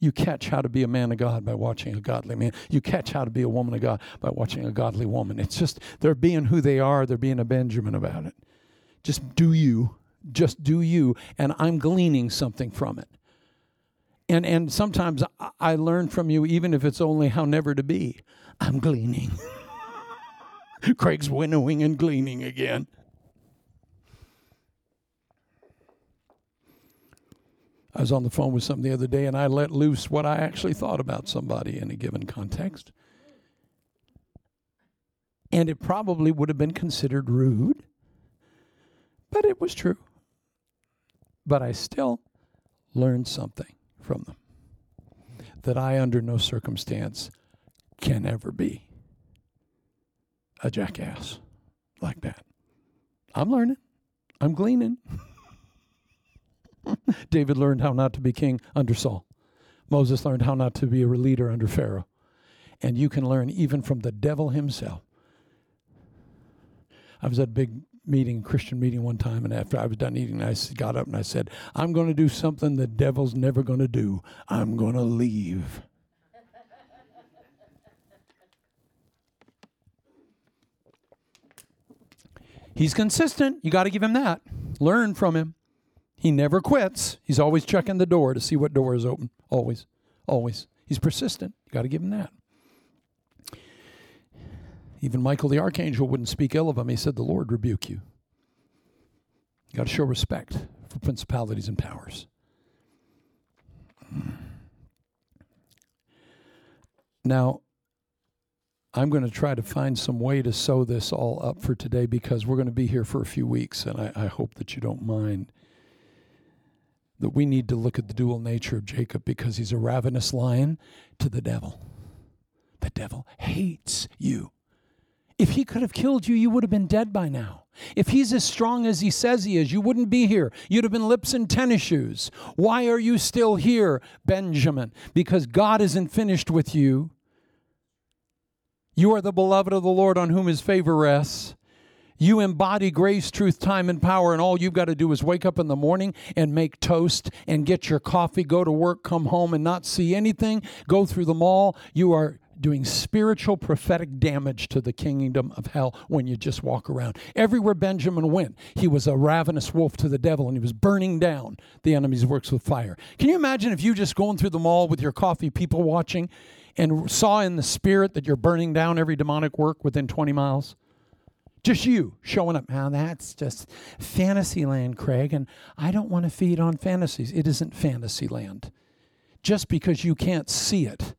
You catch how to be a man of God by watching a godly man. You catch how to be a woman of God by watching a godly woman. It's just they're being who they are. They're being a Benjamin about it. Just do you. Just do you. And I'm gleaning something from it. And sometimes I learn from you, even if it's only how never to be. I'm gleaning. Craig's winnowing and gleaning again. I was on the phone with somebody the other day, and I let loose what I actually thought about somebody in a given context. And it probably would have been considered rude, but it was true. But I still learned something from them that I, under no circumstance, can ever be a jackass like that. I'm learning. I'm gleaning. David learned how not to be king under Saul. Moses learned how not to be a leader under Pharaoh. And you can learn even from the devil himself. I was at a big meeting, Christian meeting one time, and after I was done eating, I got up and I said, I'm going to do something the devil's never going to do. I'm going to leave. He's consistent. You got to give him that. Learn from him. He never quits. He's always checking the door to see what door is open. Always. Always. He's persistent. You got to give him that. Even Michael the archangel wouldn't speak ill of him. He said, the Lord rebuke you. You got to show respect for principalities and powers. Now, I'm going to try to find some way to sew this all up for today because we're going to be here for a few weeks, and I hope that you don't mind that we need to look at the dual nature of Jacob because he's a ravenous lion to the devil. The devil hates you. If he could have killed you, you would have been dead by now. If he's as strong as he says he is, you wouldn't be here. You'd have been lips in tennis shoes. Why are you still here, Benjamin? Because God isn't finished with you. You are the beloved of the Lord on whom his favor rests. You embody grace, truth, time, and power, and all you've got to do is wake up in the morning and make toast and get your coffee, go to work, come home, and not see anything, go through the mall. You are doing spiritual prophetic damage to the kingdom of hell when you just walk around. Everywhere Benjamin went, he was a ravenous wolf to the devil, and he was burning down the enemy's works with fire. Can you imagine if you just going through the mall with your coffee, people watching, and saw in the spirit that you're burning down every demonic work within 20 miles? Just you showing up. Now, that's just fantasy land, Craig, and I don't want to feed on fantasies. It isn't fantasy land. Just because you can't see it.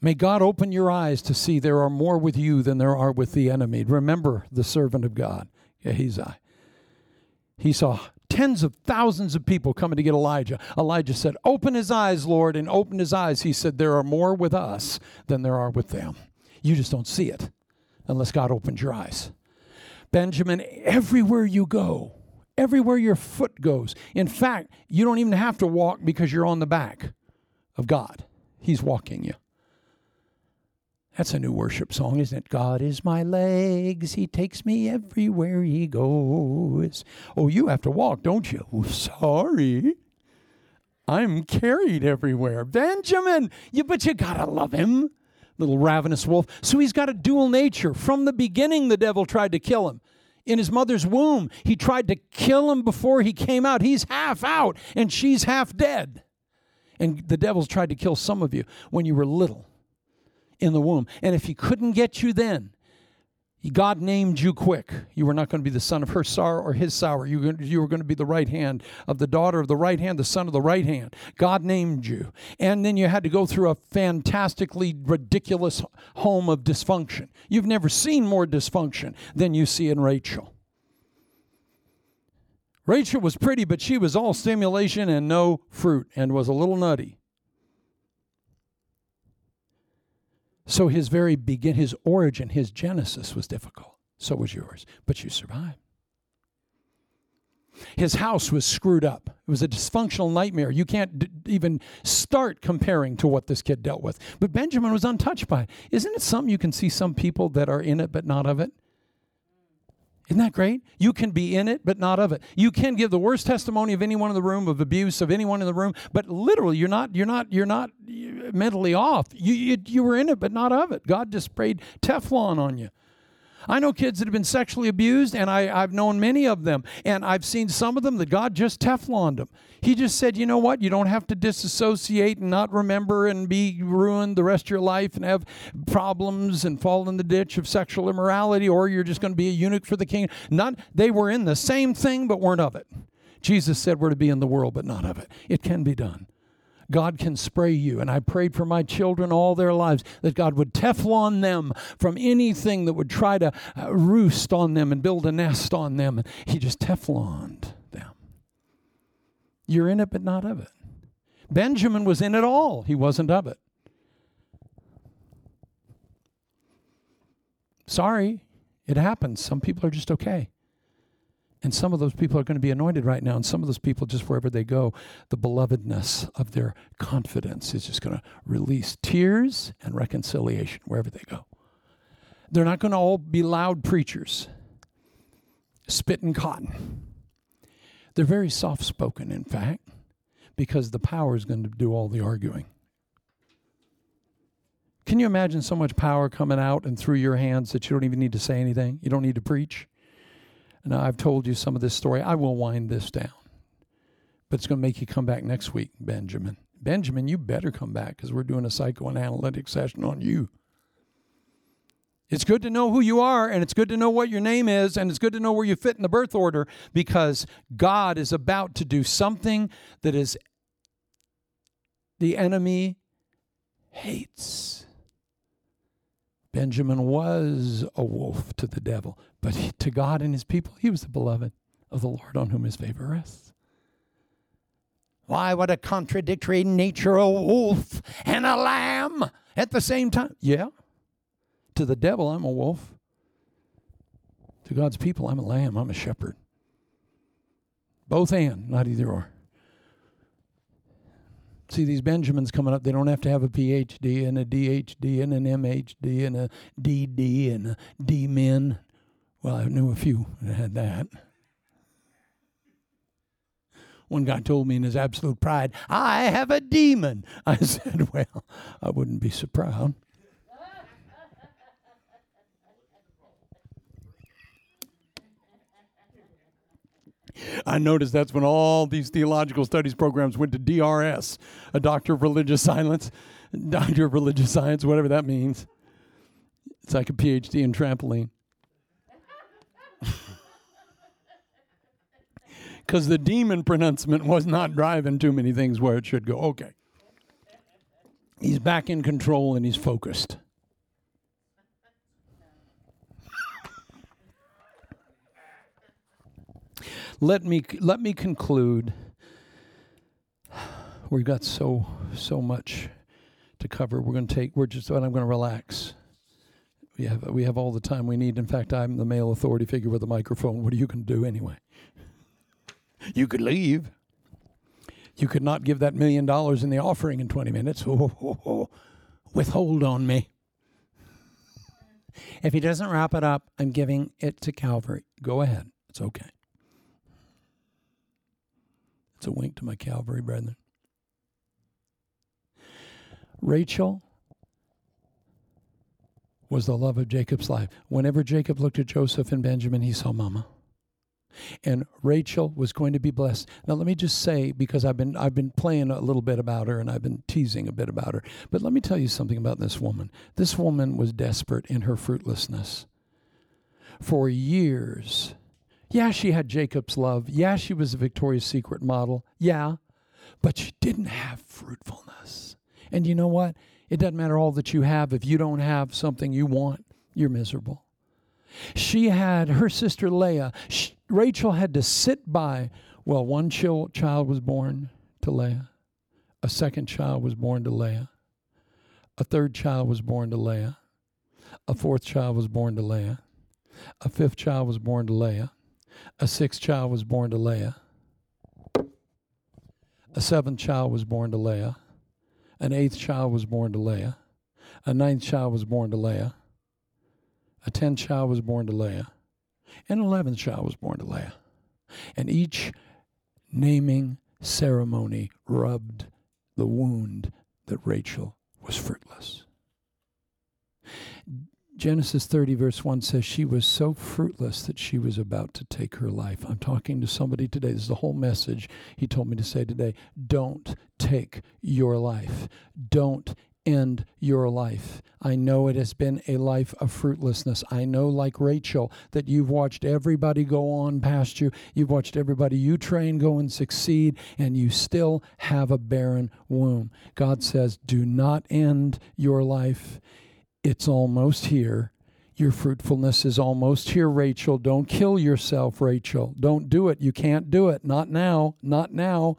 May God open your eyes to see there are more with you than there are with the enemy. Remember the servant of God, Gehazi. He saw tens of thousands of people coming to get Elijah. Elijah said, open his eyes, Lord, and open his eyes. He said, there are more with us than there are with them. You just don't see it. Unless God opens your eyes. Benjamin, everywhere you go, everywhere your foot goes. In fact, you don't even have to walk because you're on the back of God. He's walking you. That's a new worship song, isn't it? God is my legs. He takes me everywhere he goes. Oh, you have to walk, don't you? Oh, sorry. I'm carried everywhere. Benjamin, but you got to love him. Little ravenous wolf. So he's got a dual nature. From the beginning, the devil tried to kill him. In his mother's womb, he tried to kill him before he came out. He's half out, and she's half dead. And the devil's tried to kill some of you when you were little in the womb. And if he couldn't get you then, God named you quick. You were not going to be the son of her sorrow or his sorrow. You were going to be the right hand of the daughter of the right hand, the son of the right hand. God named you. And then you had to go through a fantastically ridiculous home of dysfunction. You've never seen more dysfunction than you see in Rachel. Rachel was pretty, but she was all stimulation and no fruit and was a little nutty. So his very begin, his origin, his genesis was difficult. So was yours, but you survived. His house was screwed up. It was a dysfunctional nightmare. You can't even start comparing to what this kid dealt with. But Benjamin was untouched by it. Isn't it something you can see some people that are in it but not of it? Isn't that great? You can be in it, but not of it. You can give the worst testimony of anyone in the room, of abuse of anyone in the room, but literally you're not mentally off. You were in it, but not of it. God just sprayed Teflon on you. I know kids that have been sexually abused, and I've known many of them, and I've seen some of them that God just Tefloned them. He just said, you know what? You don't have to disassociate and not remember and be ruined the rest of your life and have problems and fall in the ditch of sexual immorality, or you're just going to be a eunuch for the king. They were in the same thing but weren't of it. Jesus said we're to be in the world but not of it. It can be done. God can spray you. And I prayed for my children all their lives that God would Teflon them from anything that would try to roost on them and build a nest on them. And he just Tefloned them. You're in it, but not of it. Benjamin was in it all. He wasn't of it. Sorry, it happens. Some people are just okay. And some of those people are going to be anointed right now. And some of those people, just wherever they go, the belovedness of their confidence is just going to release tears and reconciliation wherever they go. They're not going to all be loud preachers, spitting cotton. They're very soft-spoken, in fact, because the power is going to do all the arguing. Can you imagine so much power coming out and through your hands that you don't even need to say anything? You don't need to preach? Now, I've told you some of this story. I will wind this down. But it's going to make you come back next week, Benjamin. Benjamin, you better come back because we're doing a psychoanalytic session on you. It's good to know who you are, and it's good to know what your name is, and it's good to know where you fit in the birth order, because God is about to do something that is the enemy hates. Benjamin was a wolf to the devil, but to God and his people, he was the beloved of the Lord on whom his favor rests. Why, what a contradictory nature, a wolf and a lamb at the same time. Yeah, to the devil, I'm a wolf. To God's people, I'm a lamb, I'm a shepherd. Both and, not either or. See, these Benjamins coming up, they don't have to have a PhD and a DHD and an MHD and a DD and a D-min. Well, I knew a few that had that. One guy told me in his absolute pride, I have a demon. I said, well, I wouldn't be so proud. I noticed that's when all these theological studies programs went to DRS, a Doctor of Religious Science, whatever that means. It's like a PhD in trampoline. Because the demon pronouncement was not driving too many things where it should go. Okay. He's back in control and he's focused. Let me conclude. We've got so much to cover. I'm going to relax. We have all the time we need. In fact, I'm the male authority figure with a microphone. What are you going to do anyway? You could leave. You could not give that $1 million in the offering in 20 minutes. Oh. Withhold on me. If he doesn't wrap it up, I'm giving it to Calvary. Go ahead. It's okay. A wink to my Calvary brethren. Rachel was the love of Jacob's life. Whenever Jacob looked at Joseph and Benjamin, he saw Mama. And Rachel was going to be blessed. Now let me just say, because I've been playing a little bit about her and I've been teasing a bit about her, but let me tell you something about this woman. This woman was desperate in her fruitlessness. for years. Yeah, she had Jacob's love. Yeah, she was a Victoria's Secret model. Yeah, but she didn't have fruitfulness. And you know what? It doesn't matter all that you have. If you don't have something you want, you're miserable. She had her sister Leah. Rachel had to sit by. Well, one child was born to Leah. A second child was born to Leah. A third child was born to Leah. A fourth child was born to Leah. A fifth child was born to Leah. A sixth child was born to Leah. A seventh child was born to Leah. An eighth child was born to Leah. A ninth child was born to Leah. A 10th child was born to Leah. An 11th child was born to Leah. And each naming ceremony rubbed the wound that Rachel was fruitless. Genesis 30 verse 1 says she was so fruitless that she was about to take her life. I'm talking to somebody today. This is the whole message he told me to say today. Don't take your life. Don't end your life. I know it has been a life of fruitlessness. I know, like Rachel, that you've watched everybody go on past you. You've watched everybody you train go and succeed, and you still have a barren womb. God says, do not end your life. It's almost here. Your fruitfulness is almost here, Rachel. Don't kill yourself, Rachel. Don't do it. You can't do it. Not now. Not now.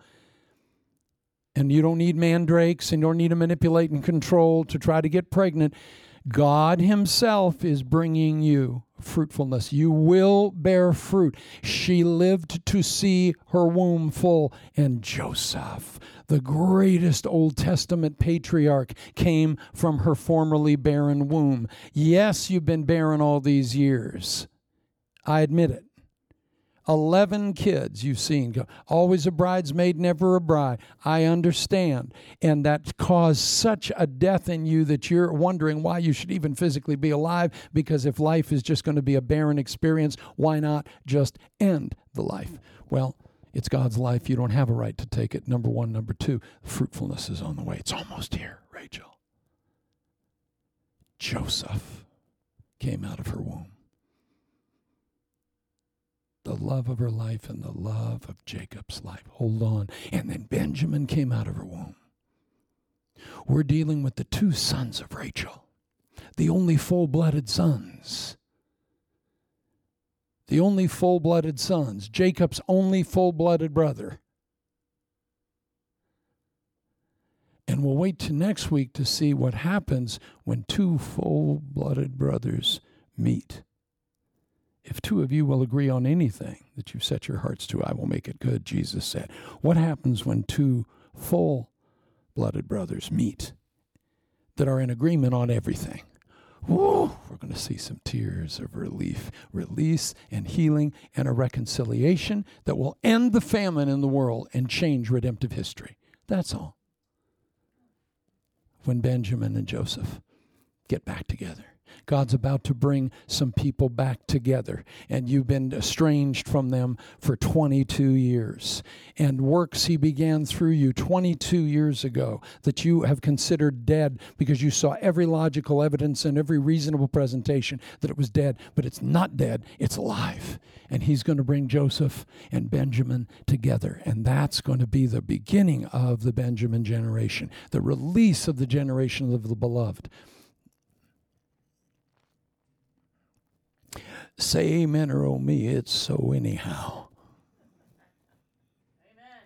And you don't need mandrakes, and you don't need to manipulate and control to try to get pregnant. God himself is bringing you fruitfulness. You will bear fruit. She lived to see her womb full. And Joseph, the greatest Old Testament patriarch, came from her formerly barren womb. Yes, you've been barren all these years. I admit it. 11 kids you've seen go. Always a bridesmaid, never a bride. I understand. And that caused such a death in you that you're wondering why you should even physically be alive, because if life is just going to be a barren experience, why not just end the life? Well, it's God's life. You don't have a right to take it, number one. Number two, fruitfulness is on the way. It's almost here, Rachel. Joseph came out of her womb. The love of her life and the love of Jacob's life. Hold on. And then Benjamin came out of her womb. We're dealing with the two sons of Rachel, the only full-blooded sons. The only full-blooded sons, Jacob's only full-blooded brother. And we'll wait till next week to see what happens when two full-blooded brothers meet. If two of you will agree on anything that you've set your hearts to, I will make it good, Jesus said. What happens when two full-blooded brothers meet that are in agreement on everything? Woo! We're going to see some tears of relief, release and healing and a reconciliation that will end the famine in the world and change redemptive history. That's all. When Benjamin and Joseph get back together. God's about to bring some people back together, and you've been estranged from them for 22 years. And works he began through you 22 years ago that you have considered dead because you saw every logical evidence and every reasonable presentation that it was dead, but it's not dead, it's alive. And he's going to bring Joseph and Benjamin together, and that's going to be the beginning of the Benjamin generation, the release of the generation of the beloved. Say amen or oh me, it's so anyhow. Amen.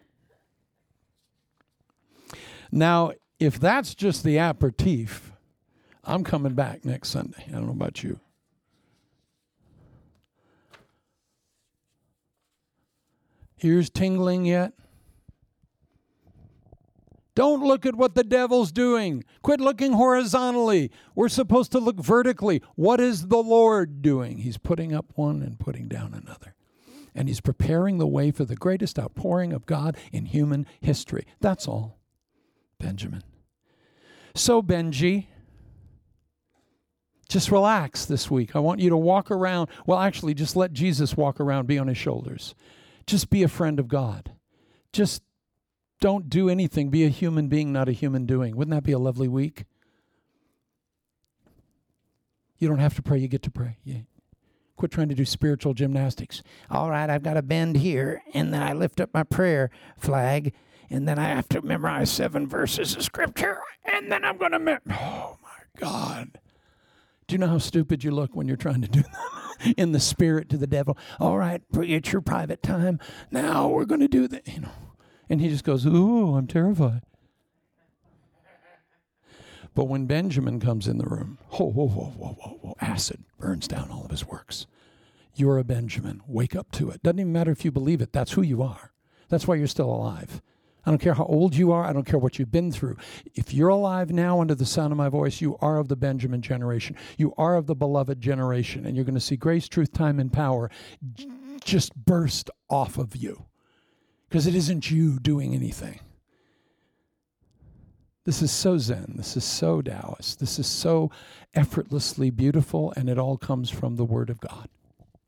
Now, if that's just the aperitif, I'm coming back next Sunday. I don't know about you. Ears tingling yet? Don't look at what the devil's doing. Quit looking horizontally. We're supposed to look vertically. What is the Lord doing? He's putting up one and putting down another. And he's preparing the way for the greatest outpouring of God in human history. That's all, Benjamin. So, Benji, just relax this week. I want you to walk around. Well, actually, just let Jesus walk around, be on his shoulders. Just be a friend of God. Just don't do anything. Be a human being, not a human doing. Wouldn't that be a lovely week? You don't have to pray. You get to pray. Yeah. Quit trying to do spiritual gymnastics. All right, I've got to bend here, and then I lift up my prayer flag, and then I have to memorize 7 verses of Scripture, and then I'm going to oh, my God. Do you know how stupid you look when you're trying to do that in the spirit to the devil? All right, it's your private time. Now we're going to do that. You know, and he just goes, ooh, I'm terrified. But when Benjamin comes in the room, acid burns down all of his works. You're a Benjamin. Wake up to it. Doesn't even matter if you believe it. That's who you are. That's why you're still alive. I don't care how old you are. I don't care what you've been through. If you're alive now under the sound of my voice, you are of the Benjamin generation. You are of the beloved generation. And you're going to see grace, truth, time, and power just burst off of you. Because it isn't you doing anything. This is so Zen. This is so Taoist. This is so effortlessly beautiful, and it all comes from the Word of God.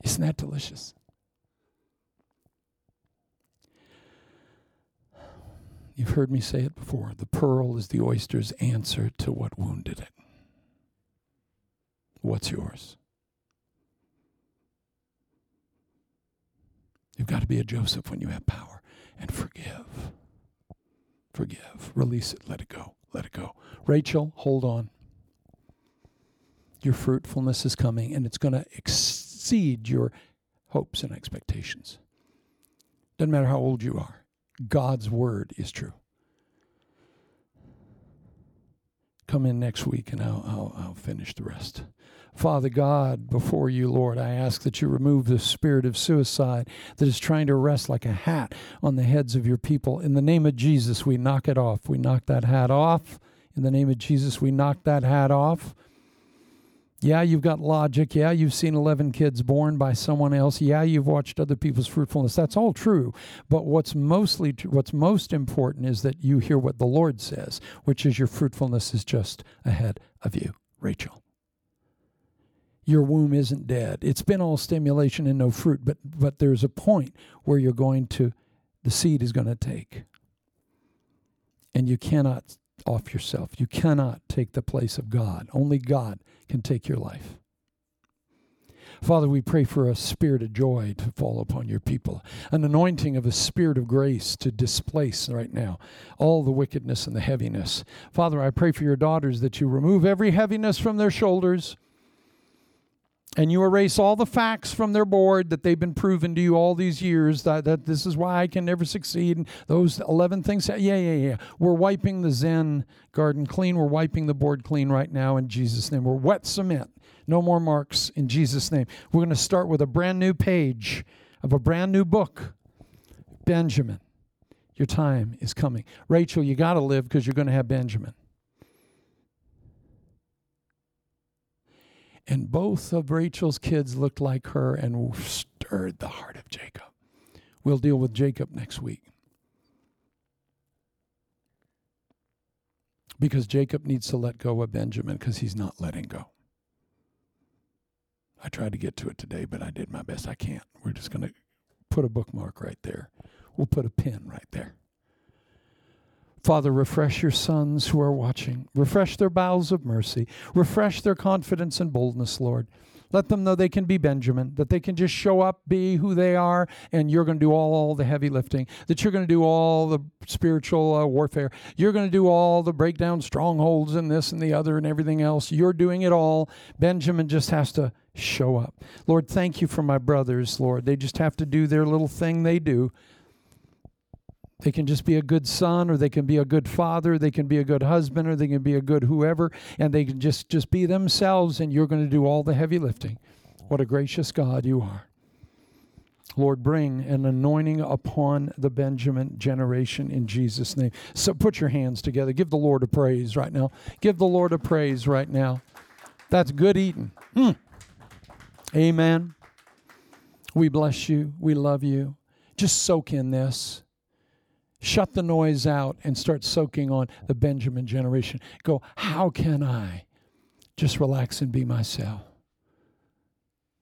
Isn't that delicious? You've heard me say it before. The pearl is the oyster's answer to what wounded it. What's yours? You've got to be a Joseph when you have power and forgive. Forgive. Release it. Let it go. Let it go. Rachel, hold on. Your fruitfulness is coming, and it's going to exceed your hopes and expectations. Doesn't matter how old you are. God's word is true. Come in next week, and I'll finish the rest. Father God, before you, Lord, I ask that you remove the spirit of suicide that is trying to rest like a hat on the heads of your people. In the name of Jesus, we knock it off. We knock that hat off. In the name of Jesus, we knock that hat off. Yeah, you've got logic. Yeah, you've seen 11 kids born by someone else. Yeah, you've watched other people's fruitfulness. That's all true. But what's most important is that you hear what the Lord says, which is your fruitfulness is just ahead of you, Rachel. Your womb isn't dead. It's been all stimulation and no fruit, but there's a point where you're going to, the seed is going to take. And you cannot off yourself. You cannot take the place of God. Only God can take your life. Father, we pray for a spirit of joy to fall upon your people, an anointing of a spirit of grace to displace right now all the wickedness and the heaviness. Father, I pray for your daughters that you remove every heaviness from their shoulders and you erase all the facts from their board that they've been proven to you all these years, that this is why I can never succeed. And those 11 things, yeah. We're wiping the Zen garden clean. We're wiping the board clean right now in Jesus' name. We're wet cement. No more marks in Jesus' name. We're going to start with a brand new page of a brand new book. Benjamin, your time is coming. Rachel, you got to live because you're going to have Benjamin. And both of Rachel's kids looked like her and stirred the heart of Jacob. We'll deal with Jacob next week. Because Jacob needs to let go of Benjamin because he's not letting go. I tried to get to it today, but I did my best. I can't. We're just going to put a bookmark right there. We'll put a pin right there. Father, refresh your sons who are watching. Refresh their bowels of mercy. Refresh their confidence and boldness, Lord. Let them know they can be Benjamin, that they can just show up, be who they are, and you're going to do all the heavy lifting, that you're going to do all the spiritual warfare. You're going to do all the breakdown strongholds and this and the other and everything else. You're doing it all. Benjamin just has to show up. Lord, thank you for my brothers, Lord. They just have to do their little thing they do. They can just be a good son, or they can be a good father, they can be a good husband, or they can be a good whoever, and they can just be themselves, and you're going to do all the heavy lifting. What a gracious God you are. Lord, bring an anointing upon the Benjamin generation in Jesus' name. So put your hands together. Give the Lord a praise right now. Give the Lord a praise right now. That's good eating. Amen. We bless you. We love you. Just soak in this. Shut the noise out and start soaking on the Benjamin generation. Go, how can I just relax and be myself?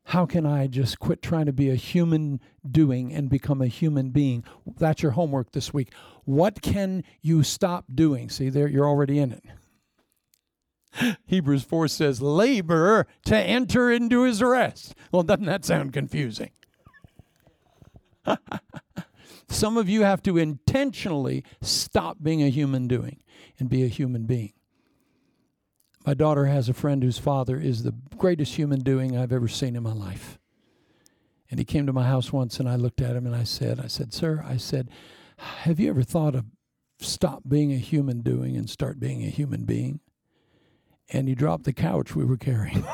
How can I just quit trying to be a human doing and become a human being? That's your homework this week. What can you stop doing? See, there, you're already in it. Hebrews 4 says, labor to enter into his rest. Well, doesn't that sound confusing? Some of you have to intentionally stop being a human doing and be a human being. My daughter has a friend whose father is the greatest human doing I've ever seen in my life. And he came to my house once, and I looked at him, and I said, sir, have you ever thought of stop being a human doing and start being a human being? And he dropped the couch we were carrying.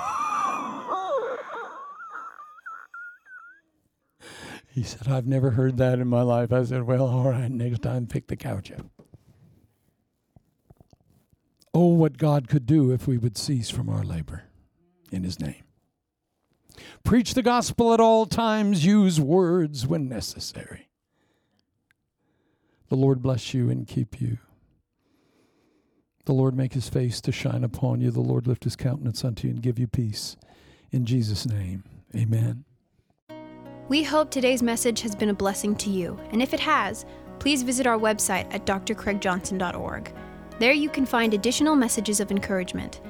He said, I've never heard that in my life. I said, well, all right, next time pick the couch up. Oh, what God could do if we would cease from our labor in his name. Preach the gospel at all times. Use words when necessary. The Lord bless you and keep you. The Lord make his face to shine upon you. The Lord lift his countenance unto you and give you peace. In Jesus' name, amen. We hope today's message has been a blessing to you. And if it has, please visit our website at drcraigjohnson.org. There you can find additional messages of encouragement.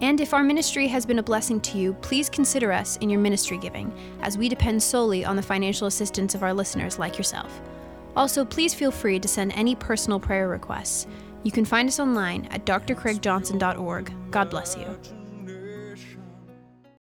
And if our ministry has been a blessing to you, please consider us in your ministry giving, as we depend solely on the financial assistance of our listeners like yourself. Also, please feel free to send any personal prayer requests. You can find us online at drcraigjohnson.org. God bless you.